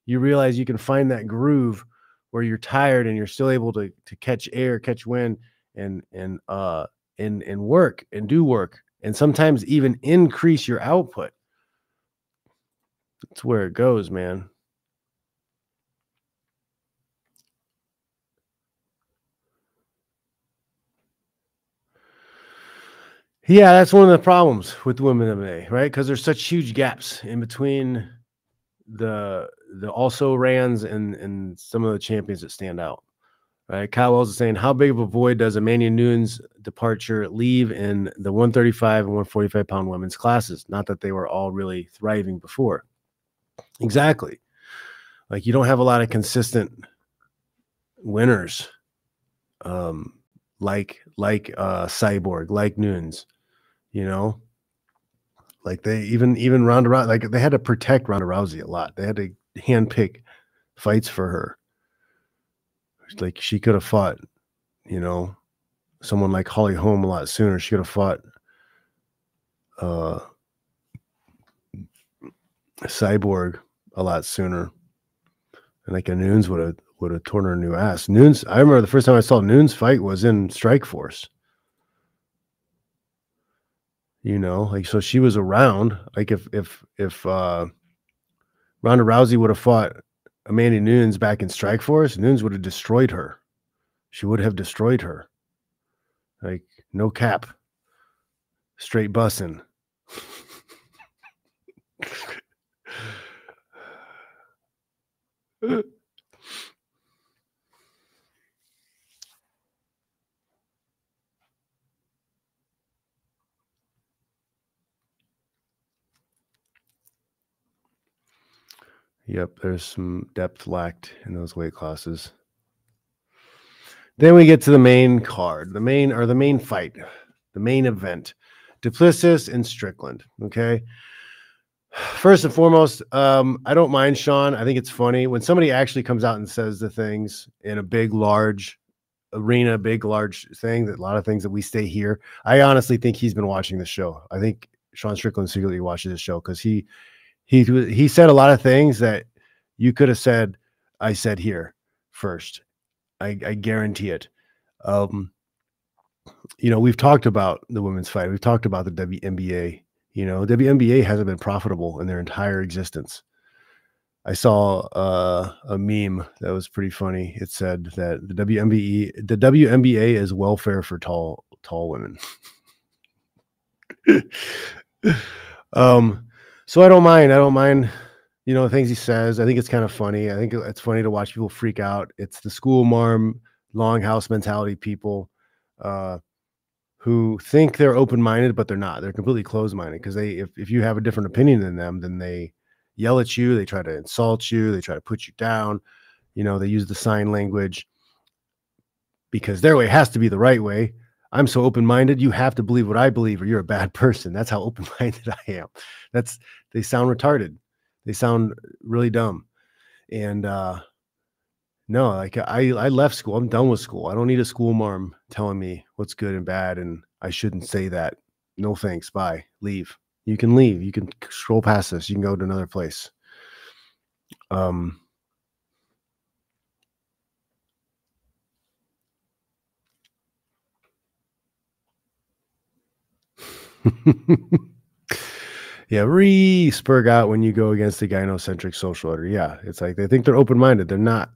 You realize you can find that groove where you're tired and you're still able to, to catch air, catch wind, and, and, uh, and, and work and do work, and sometimes even increase your output. That's where it goes, man. Yeah, that's one of the problems with women M M A, right? Because there's such huge gaps in between the the also rans and and some of the champions that stand out, right? Kyle Wells is saying, how big of a void does Amanda Nunes' departure leave in the one thirty-five and one forty-five pound women's classes? Not that they were all really thriving before. Exactly. Like, you don't have a lot of consistent winners, um, like like uh, Cyborg, like Nunes. You know, like they even even Ronda Rousey, like they had to protect Ronda Rousey a lot. They had to handpick fights for her. Like, she could have fought, you know, someone like Holly Holm a lot sooner. She could have fought uh, Cyborg a lot sooner, and like a Nunes would have would have torn her new ass. Nunes, I remember the first time I saw Nunes fight was in Strikeforce. You know, like, so she was around. Like, if if if uh, Ronda Rousey would have fought Amanda Nunes back in Strikeforce, Nunes would have destroyed her. She would have destroyed her. Like, no cap, straight bussin'. Yep, there's some depth lacked in those weight classes. Then we get to the main card, the main or the main fight, the main event, Du Plessis and Strickland. Okay. First and foremost, um, I don't mind Sean. I think it's funny when somebody actually comes out and says the things in a big, large arena, big, large thing. That a lot of things that we stay here. I honestly think he's been watching the show. I think Sean Strickland secretly watches the show because he. He, he said a lot of things that you could have said, I said here first. I, I guarantee it. Um, you know, we've talked about the women's fight. We've talked about the W N B A. You know, W N B A hasn't been profitable in their entire existence. I saw uh, a meme that was pretty funny. It said that the W N B A, the W N B A is welfare for tall, tall women. um. So I don't mind. I don't mind, you know, the things he says. I think it's kind of funny. I think it's funny to watch people freak out. It's the school marm, longhouse mentality people uh, who think they're open-minded, but they're not. They're completely closed-minded because they, if, if you have a different opinion than them, then they yell at you. They try to insult you. They try to put you down. You know, they use the sign language because their way has to be the right way. I'm so open-minded. You have to believe what I believe or you're a bad person. That's how open-minded I am. That's, they sound retarded. They sound really dumb. And, uh, no, like I, I left school. I'm done with school. I don't need a school mom telling me what's good and bad. And I shouldn't say that. No, thanks. Bye. Leave. You can leave. You can scroll past this. You can go to another place. Um, yeah, re-spurg out when you go against the gynocentric social order. Yeah, it's like they think they're open-minded. They're not.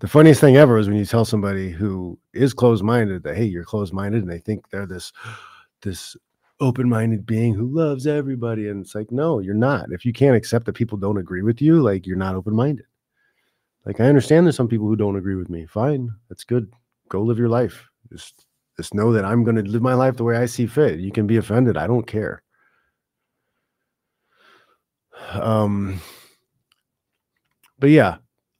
The funniest thing ever is when you tell somebody who is closed-minded that, hey, you're closed-minded, and they think they're this this open-minded being who loves everybody. And it's like, no, you're not. If you can't accept that people don't agree with you, like, you're not open-minded. Like, I understand there's some people who don't agree with me. Fine, that's good. Go live your life. Just Just know that I'm going to live my life the way I see fit. You can be offended. I don't care. Um, but yeah,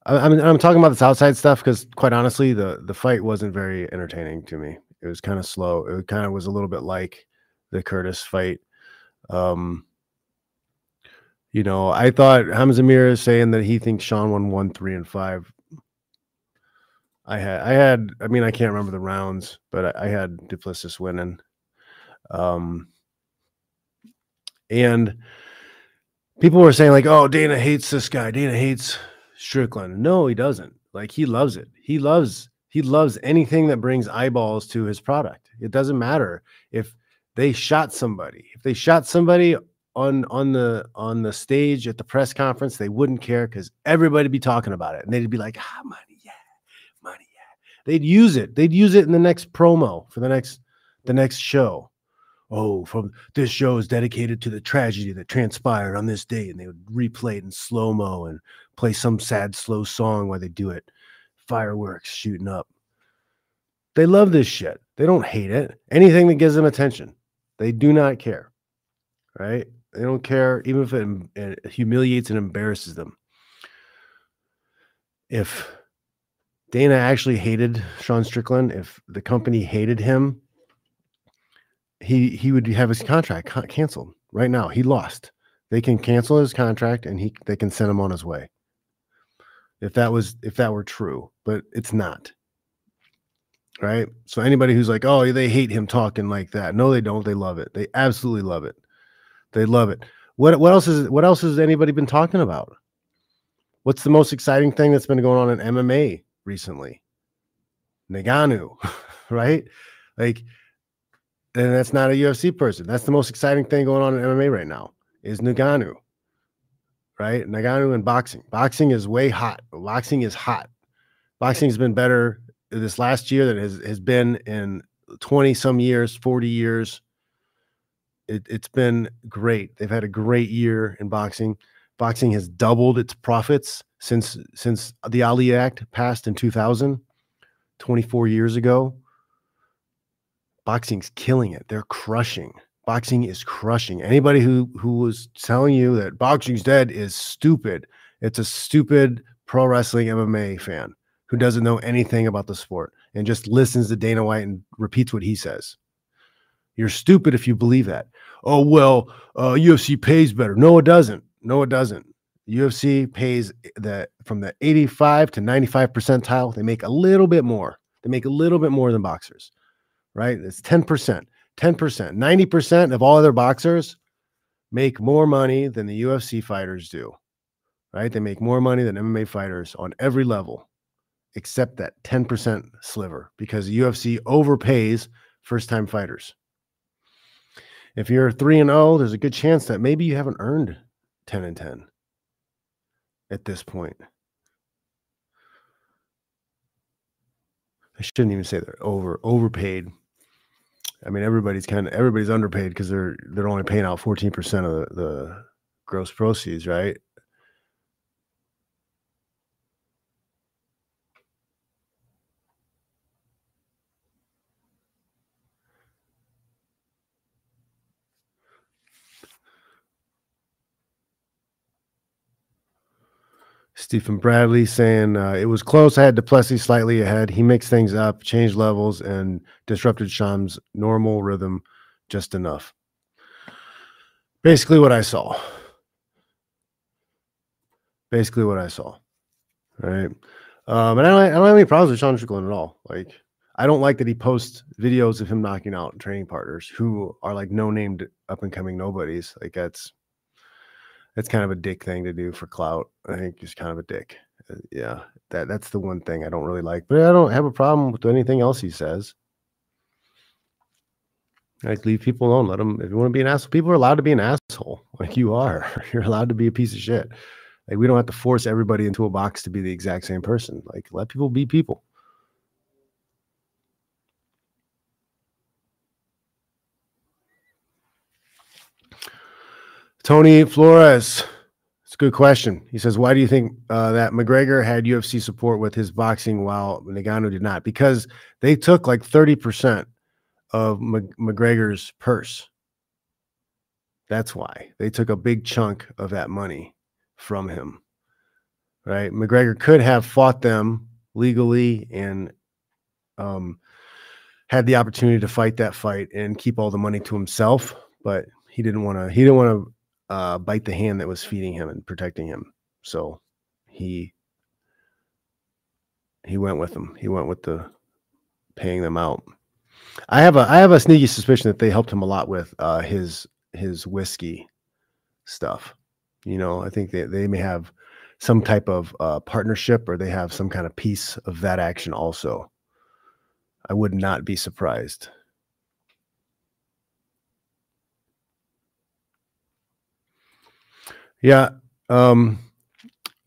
I, I mean, I'm talking about this outside stuff because, quite honestly, the the fight wasn't very entertaining to me. It was kind of slow. It kind of was a little bit like the Curtis fight. Um, you know, I thought Hamzah Mir is saying that he thinks Sean won one, three, and five. I had, I had, I mean, I can't remember the rounds, but I, I had Du Plessis winning. Um, and people were saying like, oh, Dana hates this guy. Dana hates Strickland. No, he doesn't. Like, he loves it. He loves, he loves anything that brings eyeballs to his product. It doesn't matter if they shot somebody, if they shot somebody on, on the, on the stage at the press conference, they wouldn't care because everybody would be talking about it. And they'd be like, ah, money. They'd use it. They'd use it in the next promo for the next the next show. Oh, from this show is dedicated to the tragedy that transpired on this day. And they would replay it in slow-mo and play some sad, slow song while they do it. Fireworks shooting up. They love this shit. They don't hate it. Anything that gives them attention. They do not care. Right? They don't care even if it, it humiliates and embarrasses them. If Dana actually hated Sean Strickland, if the company hated him, he he would have his contract ca canceled right now. He lost. They can cancel his contract and he they can send him on his way. If that was if that were true, but it's not. Right? So anybody who's like, "Oh, they hate him talking like that." No, they don't. They love it. They absolutely love it. They love it. What what else is what else has anybody been talking about? What's the most exciting thing that's been going on in M M A? Recently, Ngannou, right? Like, and that's not a U F C person. That's the most exciting thing going on in M M A right now is Ngannou, right? Ngannou and boxing. Boxing is way hot. Boxing is hot. Boxing has been better this last year than it has, has been in twenty some years, forty years. It, it's been great. They've had a great year in boxing. Boxing has doubled its profits since since the Ali Act passed in two thousand, twenty-four years ago. Boxing's killing it. They're crushing. Boxing is crushing. Anybody who who was telling you that boxing's dead is stupid. It's a stupid pro wrestling M M A fan who doesn't know anything about the sport and just listens to Dana White and repeats what he says. You're stupid if you believe that. Oh, well, uh, U F C pays better. No, it doesn't. No, it doesn't. U F C pays the from the eighty-five to ninety-five percentile. They make a little bit more. They make a little bit more than boxers, right? It's ten percent, ten percent, ninety percent of all other boxers make more money than the U F C fighters do, right? They make more money than M M A fighters on every level, except that ten percent sliver because the U F C overpays first-time fighters. If you're three and oh, there's a good chance that maybe you haven't earned ten and ten at this point. I shouldn't even say they're over overpaid. I mean, everybody's kind of everybody's underpaid because they're they're only paying out fourteen percent of the, the gross proceeds, right? Stephen Bradley saying uh, it was close. I had Du Plessis slightly ahead. He mixed things up, changed levels, and disrupted Sean's normal rhythm just enough. Basically what I saw. Basically what I saw. All right. Um, and I don't, I don't have any problems with Sean Strickland at all. Like, I don't like that he posts videos of him knocking out training partners who are like no-named up-and-coming nobodies. Like, that's that's kind of a dick thing to do for clout. I think he's kind of a dick. Uh, yeah, that that's the one thing I don't really like. But I don't have a problem with anything else he says. Like, leave people alone. Let them, if you want to be an asshole, people are allowed to be an asshole. Like, you are. You're allowed to be a piece of shit. Like, we don't have to force everybody into a box to be the exact same person. Like, let people be people. Tony Flores, it's a good question. He says, why do you think uh, that McGregor had U F C support with his boxing while Ngannou did not? Because they took like thirty percent of Mc McGregor's purse. That's why. They took a big chunk of that money from him, right? McGregor could have fought them legally and um, had the opportunity to fight that fight and keep all the money to himself, but he didn't want to, he didn't want to Uh, bite the hand that was feeding him and protecting him. So he he went with them. He went with the paying them out. I have a I have a sneaky suspicion that they helped him a lot with uh, his his whiskey stuff. You know, I think that they, they may have some type of uh, partnership, or they have some kind of piece of that action also. I would not be surprised. Yeah, um,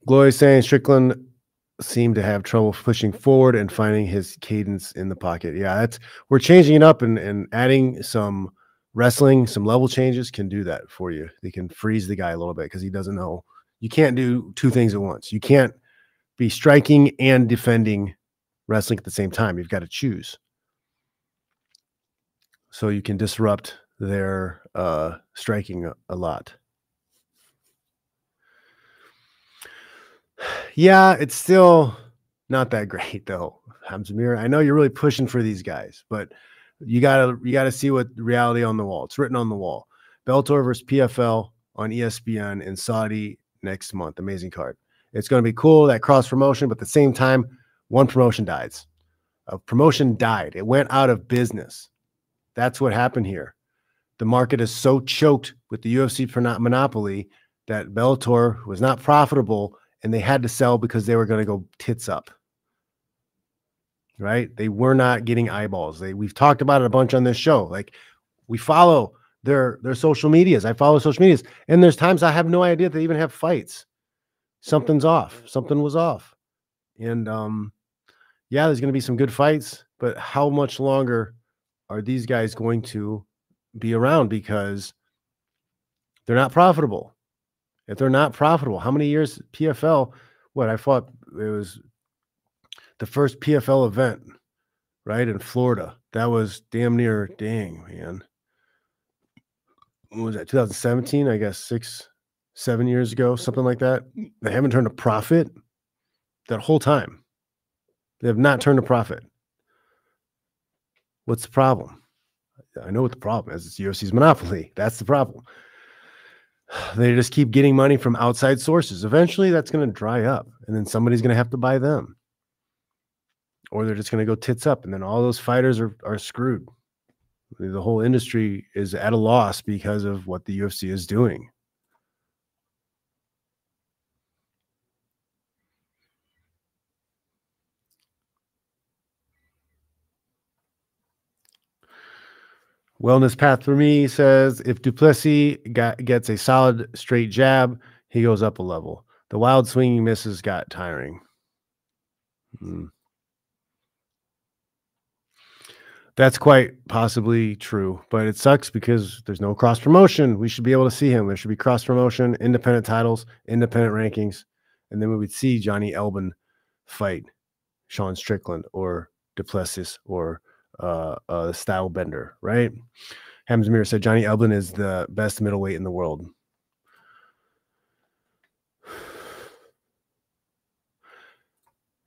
Gloy saying Strickland seemed to have trouble pushing forward and finding his cadence in the pocket. Yeah, that's, we're changing it up and, and adding some wrestling, some level changes can do that for you. They can freeze the guy a little bit because he doesn't know. You can't do two things at once. You can't be striking and defending wrestling at the same time. You've got to choose. So you can disrupt their uh, striking a, a lot. Yeah, it's still not that great though, Hamzah Mir. I know you're really pushing for these guys, but you gotta you gotta see what reality on the wall. It's written on the wall. Bellator versus P F L on E S P N in Saudi next month. Amazing card. It's gonna be cool, that cross promotion, but at the same time, one promotion dies. A promotion died. It went out of business. That's what happened here. The market is so choked with the U F C monopoly that Bellator was not profitable. And they had to sell because they were going to go tits up, right? They were not getting eyeballs. They, we've talked about it a bunch on this show. Like, we follow their, their social medias. I follow social medias. And there's times I have no idea they even have fights. Something's off. Something was off. And, um, yeah, there's going to be some good fights, but how much longer are these guys going to be around? Because they're not profitable. If they're not profitable, how many years P F L? What I fought, it was the first P F L event, right, in Florida. That was damn near, dang, man. What was that, two thousand seventeen? I guess six, seven years ago, something like that. They haven't turned a profit that whole time. They have not turned a profit. What's the problem? I know what the problem is. It's U F C's monopoly. That's the problem. They just keep getting money from outside sources. Eventually, that's going to dry up, and then somebody's going to have to buy them. Or they're just going to go tits up, and then all those fighters are, are screwed. The whole industry is at a loss because of what the U F C is doing. Wellness Path for me says, if Du Plessis got, gets a solid straight jab, he goes up a level. The wild swinging misses got tiring. Mm. That's quite possibly true, but it sucks because there's no cross promotion. We should be able to see him. There should be cross promotion, independent titles, independent rankings, and then we would see Johnny Eblen fight Sean Strickland or Du Plessis or Uh, uh, style bender, right? Hamzah Mir said Johnny Eblen is the best middleweight in the world.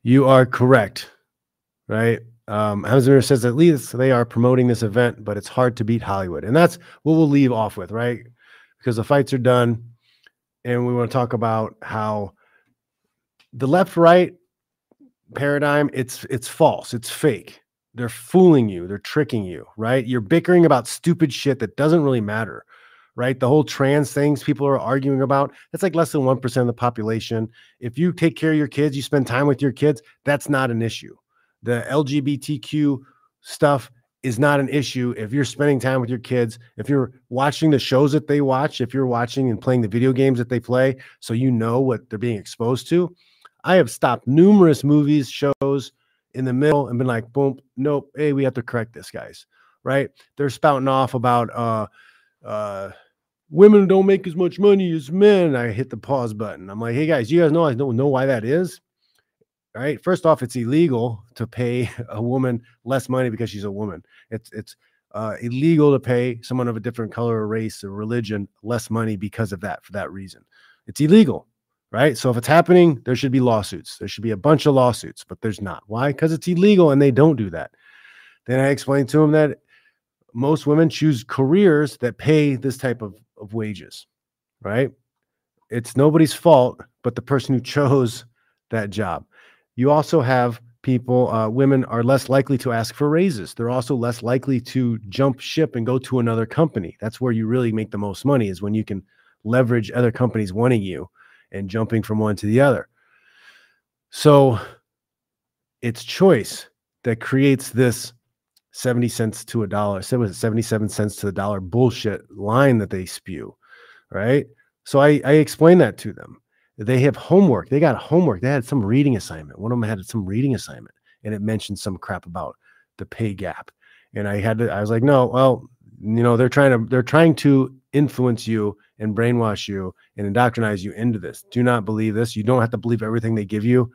You are correct, right? Um, Hamzah Mir says at least they are promoting this event, but it's hard to beat Hollywood. And that's what we'll leave off with, right? Because the fights are done. And we want to talk about how the left-right paradigm, it's it's false. It's fake. They're fooling you. They're tricking you, right? You're bickering about stupid shit that doesn't really matter, right? The whole trans things people are arguing about, that's like less than one percent of the population. If you take care of your kids, you spend time with your kids, that's not an issue. The L G B T Q stuff is not an issue if you're spending time with your kids, if you're watching the shows that they watch, if you're watching and playing the video games that they play, so you know what they're being exposed to. I have stopped numerous movies, shows in the middle and been like, boom, nope, hey, we have to correct this, guys, right? They're spouting off about uh, uh, women don't make as much money as men. I hit the pause button. I'm like, hey, guys, you guys know I don't know why that is. All right. First off, it's illegal to pay a woman less money because she's a woman. It's it's uh, illegal to pay someone of a different color or race or religion less money because of that, for that reason. It's illegal, right? So if it's happening, there should be lawsuits. There should be a bunch of lawsuits, but there's not. Why? Because it's illegal and they don't do that. Then I explained to them that most women choose careers that pay this type of, of wages, right? It's nobody's fault but the person who chose that job. You also have people, uh, women are less likely to ask for raises. They're also less likely to jump ship and go to another company. That's where you really make the most money, is when you can leverage other companies wanting you and jumping from one to the other. So it's choice that creates this seventy cents to a dollar. So it was seventy-seven cents to the dollar bullshit line that they spew, right? So I, I explained that to them. They have homework. They got homework. They had some reading assignment. One of them had some reading assignment, and it mentioned some crap about the pay gap. And I had to, I was like, no, well, you know, they're trying to, they're trying to influence you and brainwash you and indoctrinate you into this. Do not believe this. You don't have to believe everything they give you.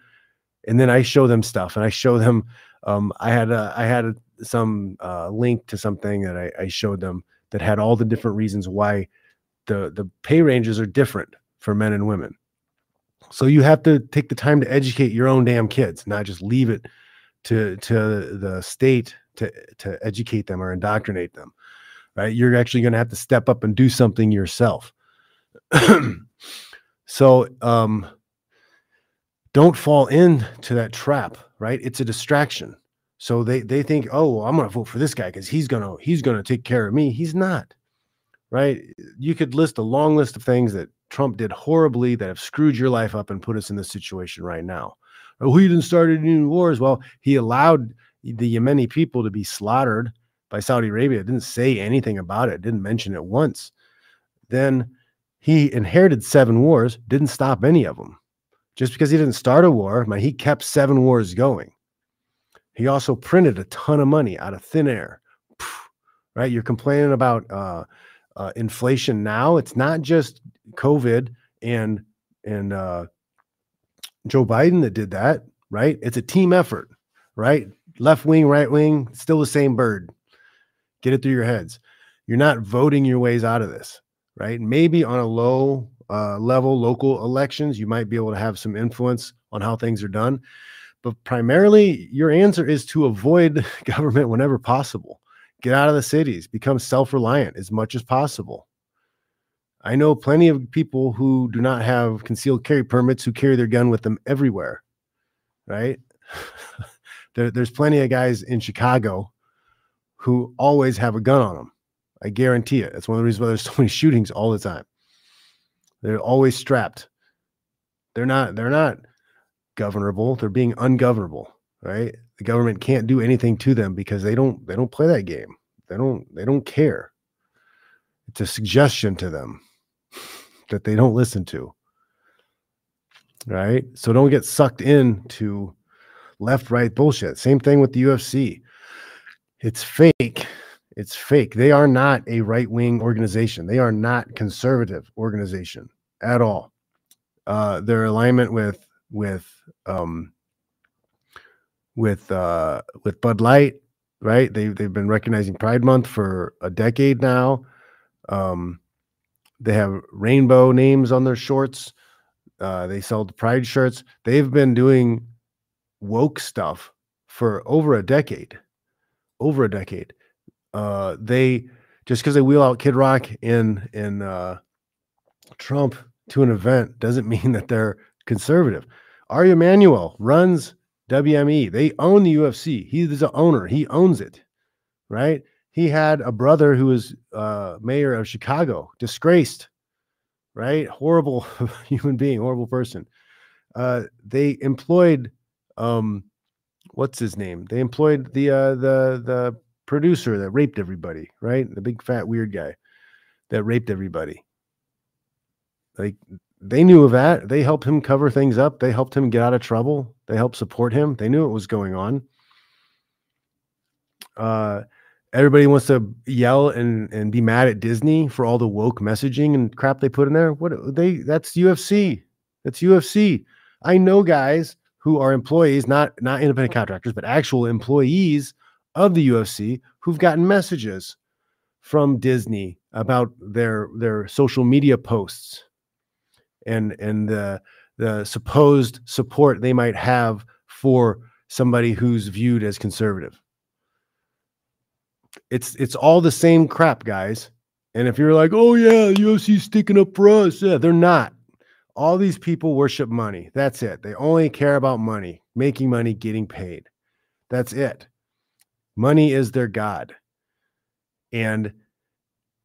And then I show them stuff, and I show them, um, I had a, I had a, some uh, link to something that I, I showed them that had all the different reasons why the, the pay ranges are different for men and women. So you have to take the time to educate your own damn kids, not just leave it to to the state to to educate them or indoctrinate them, right? You're actually going to have to step up and do something yourself. So um, don't fall into that trap, right? It's a distraction. So they they think, oh, well, I'm going to vote for this guy because he's gonna he's gonna take care of me. He's not, right? You could list a long list of things that Trump did horribly that have screwed your life up and put us in this situation right now. Oh, he didn't start any new wars. Well, he allowed the Yemeni people to be slaughtered by Saudi Arabia. Didn't say anything about it. Didn't mention it once. Then he inherited seven wars. Didn't stop any of them. Just because he didn't start a war, man, he kept seven wars going. He also printed a ton of money out of thin air. Right? You're complaining about uh, uh, inflation now. It's not just COVID and and uh Joe Biden that did that, right? It's a team effort, right? Left wing, right wing, still the same bird. Get it through your heads. You're not voting your ways out of this, right? Maybe on a low uh level, local elections, you might be able to have some influence on how things are done, but primarily your answer is to avoid government whenever possible. Get out of the cities, become self-reliant as much as possible. I know plenty of people who do not have concealed carry permits who carry their gun with them everywhere, right? there, there's plenty of guys in Chicago who always have a gun on them. I guarantee it. That's one of the reasons why there's so many shootings all the time. They're always strapped. They're not, they're not governable. They're being ungovernable, right? The government can't do anything to them because they don't, they don't play that game. They don't, they don't care. It's a suggestion to them that they don't listen to, right? So don't get sucked into left-right bullshit. Same thing with the U F C. It's fake. It's fake. They are not a right-wing organization. They are not conservative organization at all. Uh, their alignment with with um, with uh, with Bud Light, right? They they've been recognizing Pride Month for a decade now. Um, they have rainbow names on their shorts. Uh, they sell the pride shirts. They've been doing woke stuff for over a decade, over a decade. Uh, they just because they wheel out Kid Rock and and uh, Trump to an event doesn't mean that they're conservative. Ari Emanuel runs W M E. They own the U F C. He's the owner. He owns it, right? He had a brother who was uh, mayor of Chicago, disgraced, right? Horrible human being, horrible person. Uh, they employed, um, what's his name? They employed the uh, the the producer that raped everybody, right? The big fat weird guy that raped everybody. Like, they knew of that. They helped him cover things up. They helped him get out of trouble. They helped support him. They knew what was going on. Uh, everybody wants to yell and and be mad at Disney for all the woke messaging and crap they put in there. What they that's U F C. That's U F C. I know guys who are employees, not not independent contractors, but actual employees of the U F C who've gotten messages from Disney about their their social media posts and and the the supposed support they might have for somebody who's viewed as conservative. It's it's all the same crap, guys. And if you're like, oh yeah, U F C's sticking up for us, yeah, they're not. All these people worship money. That's it. They only care about money, making money, getting paid. That's it. Money is their god. And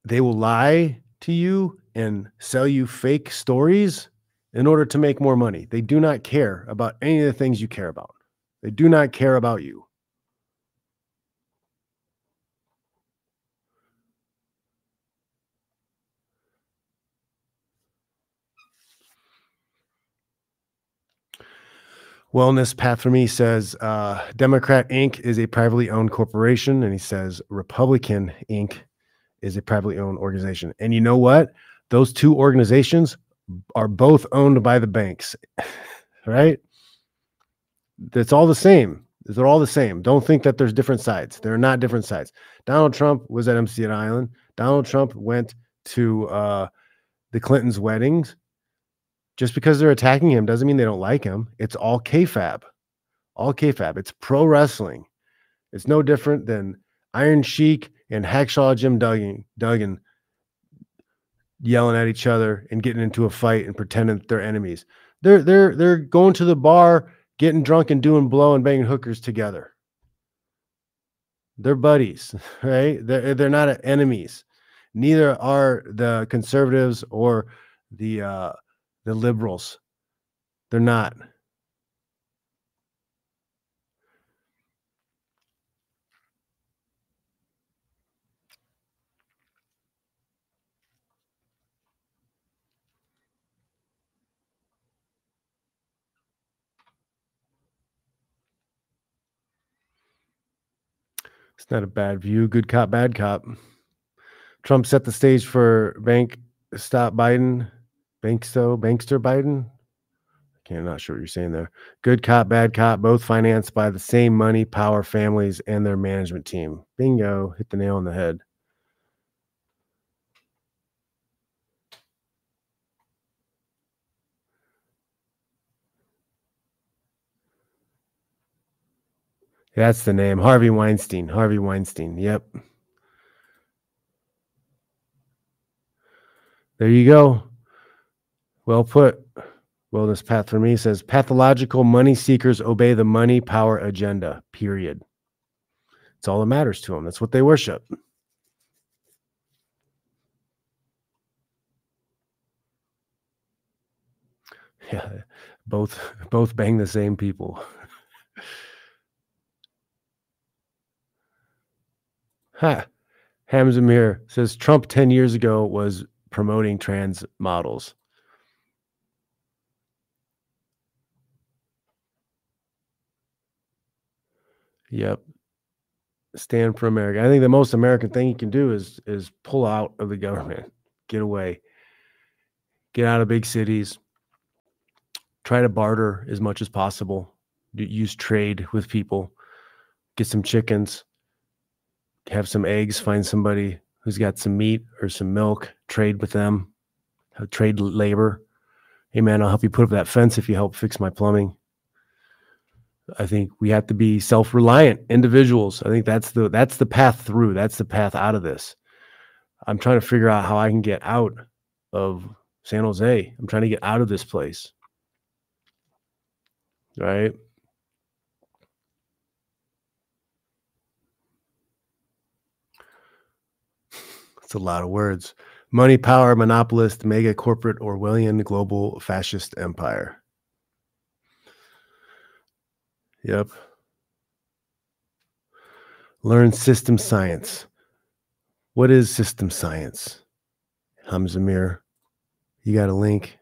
they will lie to you and sell you fake stories in order to make more money. They do not care about any of the things you care about. They do not care about you. Wellness Path for Me says uh, Democrat Incorporated is a privately owned corporation, and he says Republican Incorporated is a privately owned organization. And you know what? Those two organizations are both owned by the banks, right? That's all the same. They're all the same. Don't think that there's different sides. They're not different sides. Donald Trump was at M C N Island. Donald Trump went to uh, the Clintons' weddings. Just because they're attacking him doesn't mean they don't like him. It's all K FAB, all K FAB. It's pro wrestling. It's no different than Iron Sheik and Hacksaw Jim Duggan, Duggan yelling at each other and getting into a fight and pretending that they're enemies. They're they're they're going to the bar, getting drunk and doing blow and banging hookers together. They're buddies, right? They're they're not enemies. Neither are the conservatives or the. Uh, The liberals. They're not. It's not a bad view. Good cop, bad cop. Trump set the stage for bank stop Biden. Bankso, Bankster Biden? Okay, I'm not sure what you're saying there. Good cop, bad cop, both financed by the same money, power, families, and their management team. Bingo, hit the nail on the head. That's the name, Harvey Weinstein, Harvey Weinstein, yep. There you go. Well put. Wellness Path for Me says pathological money seekers obey the money power agenda, period. It's all that matters to them. That's what they worship. Yeah, both, both bang the same people. Ha. Hamzah Mir says Trump ten years ago was promoting trans models. Yep. Stand for America. I think the most American thing you can do is is pull out of the government, get away, get out of big cities, try to barter as much as possible, use trade with people, get some chickens, have some eggs, find somebody who's got some meat or some milk, trade with them, trade labor. Hey man, I'll help you put up that fence if you help fix my plumbing. I think we have to be self-reliant individuals. I think that's the that's the path through. That's the path out of this. I'm trying to figure out how I can get out of San Jose. I'm trying to get out of this place. Right? That's a lot of words. Money, power, monopolist, mega corporate, Orwellian, global, fascist empire. Yep. Learn system science. What is system science? Hamzah Mir, you got a link?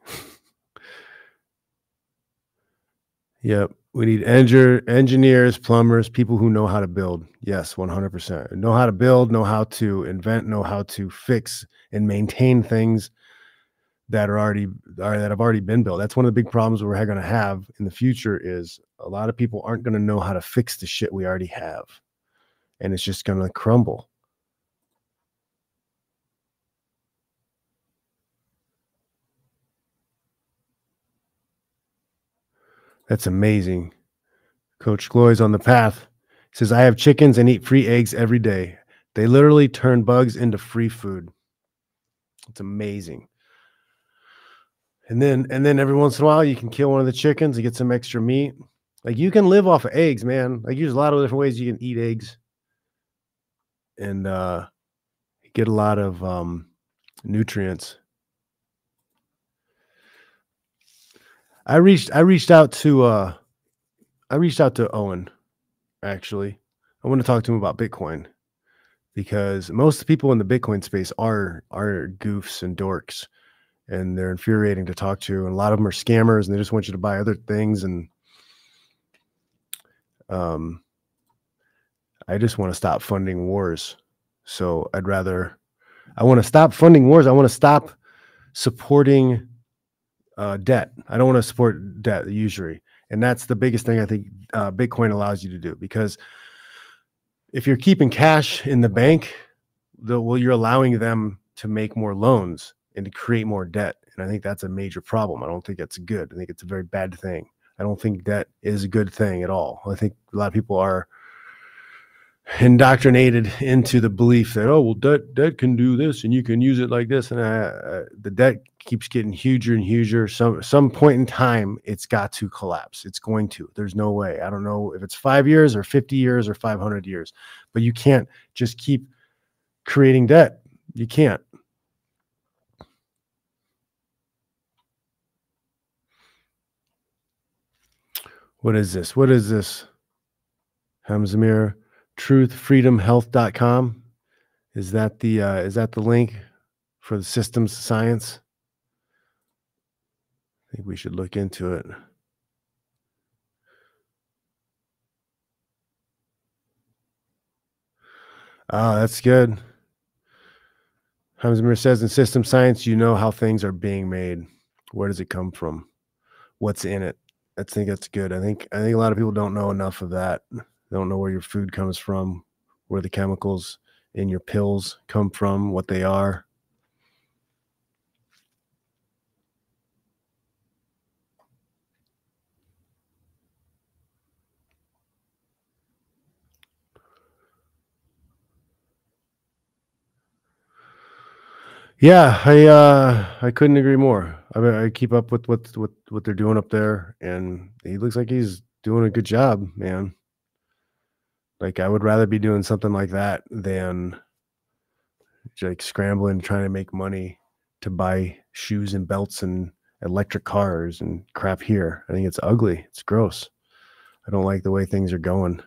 Yep. We need engineer, engineers, plumbers, people who know how to build. Yes, one hundred percent. Know how to build, know how to invent, know how to fix and maintain things that are already are, that have already been built. That's one of the big problems we're going to have in the future is a lot of people aren't going to know how to fix the shit we already have, and it's just going to crumble. That's amazing. Coach Gloy's on the path. He says, I have chickens and eat free eggs every day. They literally turn bugs into free food. It's amazing. And then, and then every once in a while, you can kill one of the chickens and get some extra meat. Like, you can live off of eggs, man. Like, there's a lot of different ways you can eat eggs. And uh, get a lot of um, nutrients. I reached I reached out to uh I reached out to Owen, actually. I want to talk to him about Bitcoin, because most of the people in the Bitcoin space are are goofs and dorks, and they're infuriating to talk to, and a lot of them are scammers, and they just want you to buy other things, and um I just want to stop funding wars. So I'd rather I want to stop funding wars. I want to stop supporting Uh, debt. I don't want to support debt, usury. And that's the biggest thing I think uh, Bitcoin allows you to do, because if you're keeping cash in the bank, the, well, you're allowing them to make more loans and to create more debt. And I think that's a major problem. I don't think that's good. I think it's a very bad thing. I don't think debt is a good thing at all. I think a lot of people are indoctrinated into the belief that, oh, well, debt debt can do this, and you can use it like this, and I, I, the debt keeps getting huger and huger. Some some point in time, it's got to collapse. It's going to. There's no way. I don't know if it's five years or fifty years or five hundred years, but you can't just keep creating debt. You can't. What is this? What is this? Hamzah Mir. truth freedom health dot com, is that the uh is that the link for the systems science? I think we should look into it. Ah, that's good. Hamzah Mir says, in system science, you know how things are being made. Where does it come from? What's in it? I think that's good. I think I think a lot of people don't know enough of that. Don't know where your food comes from, where the chemicals in your pills come from, what they are. Yeah, I uh, I couldn't agree more. I mean, I keep up with what what what they're doing up there, and he looks like he's doing a good job, man. Like, I would rather be doing something like that than like scrambling, trying to make money to buy shoes and belts and electric cars and crap here. I think it's ugly. It's gross. I don't like the way things are going.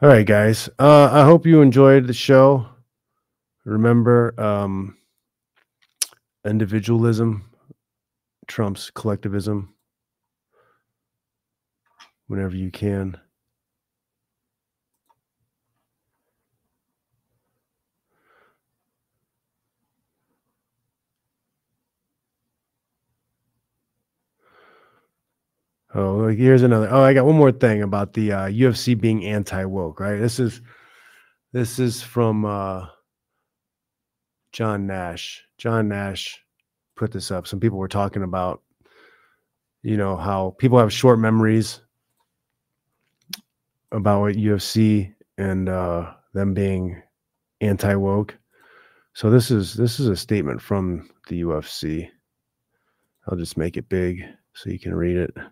All right, guys. Uh, I hope you enjoyed the show. Remember, um, individualism trumps collectivism whenever you can. Oh, here's another. Oh, I got one more thing about the uh, U F C being anti-woke, right? This is this is from uh, John Nash. John Nash put this up. Some people were talking about, you know, how people have short memories about what U F C and uh, them being anti-woke. So this is this is a statement from the U F C. I'll just make it big so you can read it. All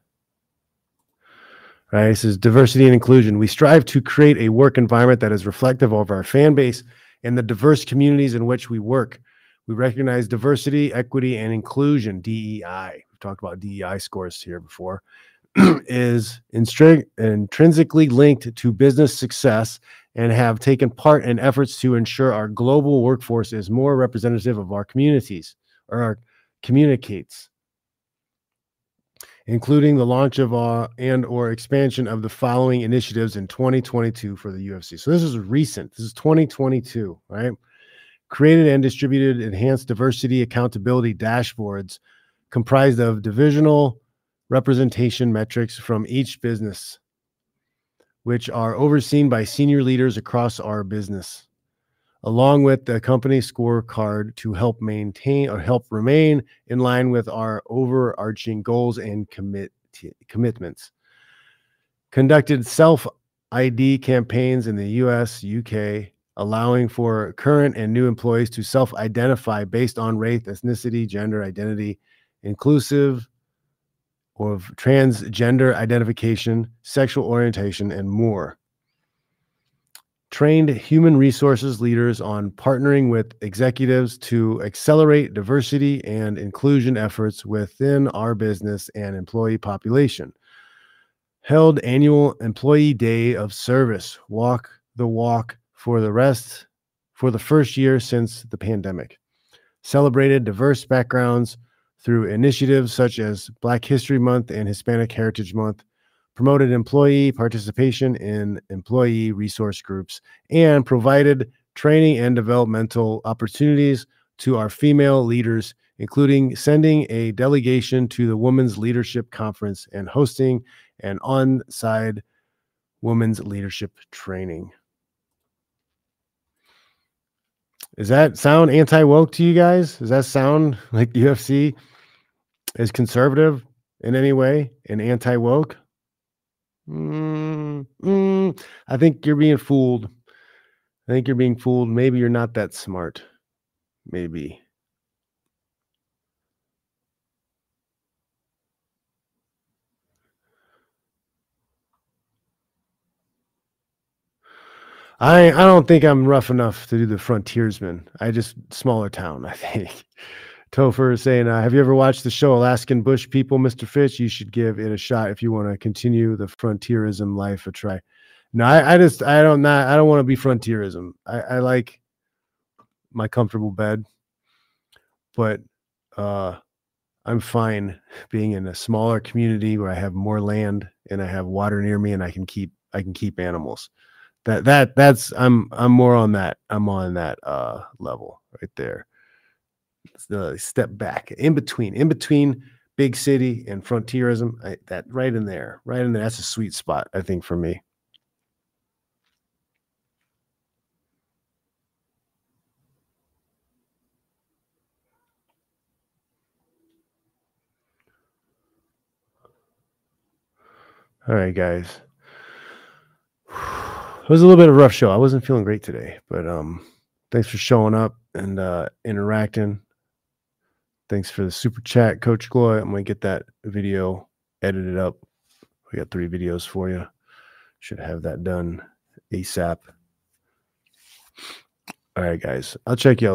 right, it says diversity and inclusion. We strive to create a work environment that is reflective of our fan base and the diverse communities in which we work. We recognize diversity, equity, and inclusion, D E I. We've talked about D E I scores here before. is intrinsically linked to business success and have taken part in efforts to ensure our global workforce is more representative of our communities or our communicates, including the launch of uh, and or expansion of the following initiatives in twenty twenty-two for the U F C. So this is recent. This is twenty twenty-two, right? Created and distributed enhanced diversity accountability dashboards comprised of divisional representation metrics from each business, which are overseen by senior leaders across our business, along with the company scorecard to help maintain or help remain in line with our overarching goals and commit commitments. Conducted self I D campaigns in the U S, U K, allowing for current and new employees to self-identify based on race, ethnicity, gender identity, inclusive of transgender identification, sexual orientation, and more. Trained human resources leaders on partnering with executives to accelerate diversity and inclusion efforts within our business and employee population. Held annual employee day of service, walk the walk for the rest for the first year since the pandemic. Celebrated diverse backgrounds through initiatives such as Black History Month and Hispanic Heritage Month, promoted employee participation in employee resource groups, and provided training and developmental opportunities to our female leaders, including sending a delegation to the Women's Leadership Conference and hosting an on-site women's leadership training. Does that sound anti-woke to you guys? Does that sound like the U F C is conservative in any way and anti-woke? Mm, mm, I think you're being fooled. I think you're being fooled. Maybe you're not that smart. Maybe. I, I don't think I'm rough enough to do the frontiersman. I just smaller town, I think. Topher is saying, uh, have you ever watched the show Alaskan Bush People, Mister Fitch? You should give it a shot if you want to continue the frontierism life a try. No, I, I just I don't not I don't want to be frontierism. I, I like my comfortable bed, but uh, I'm fine being in a smaller community where I have more land and I have water near me and I can keep I can keep animals. That that that's I'm I'm more on that I'm on that uh level right there. It's the step back in between in between big city and frontierism. I, that right in there right in there. That's a sweet spot I think for me. All right, guys. It was a little bit of a rough show. I wasn't feeling great today, but um, thanks for showing up and uh, interacting. Thanks for the super chat, Coach Gloy. I'm going to get that video edited up. We got three videos for you. Should have that done ASAP. All right, guys. I'll check you out later.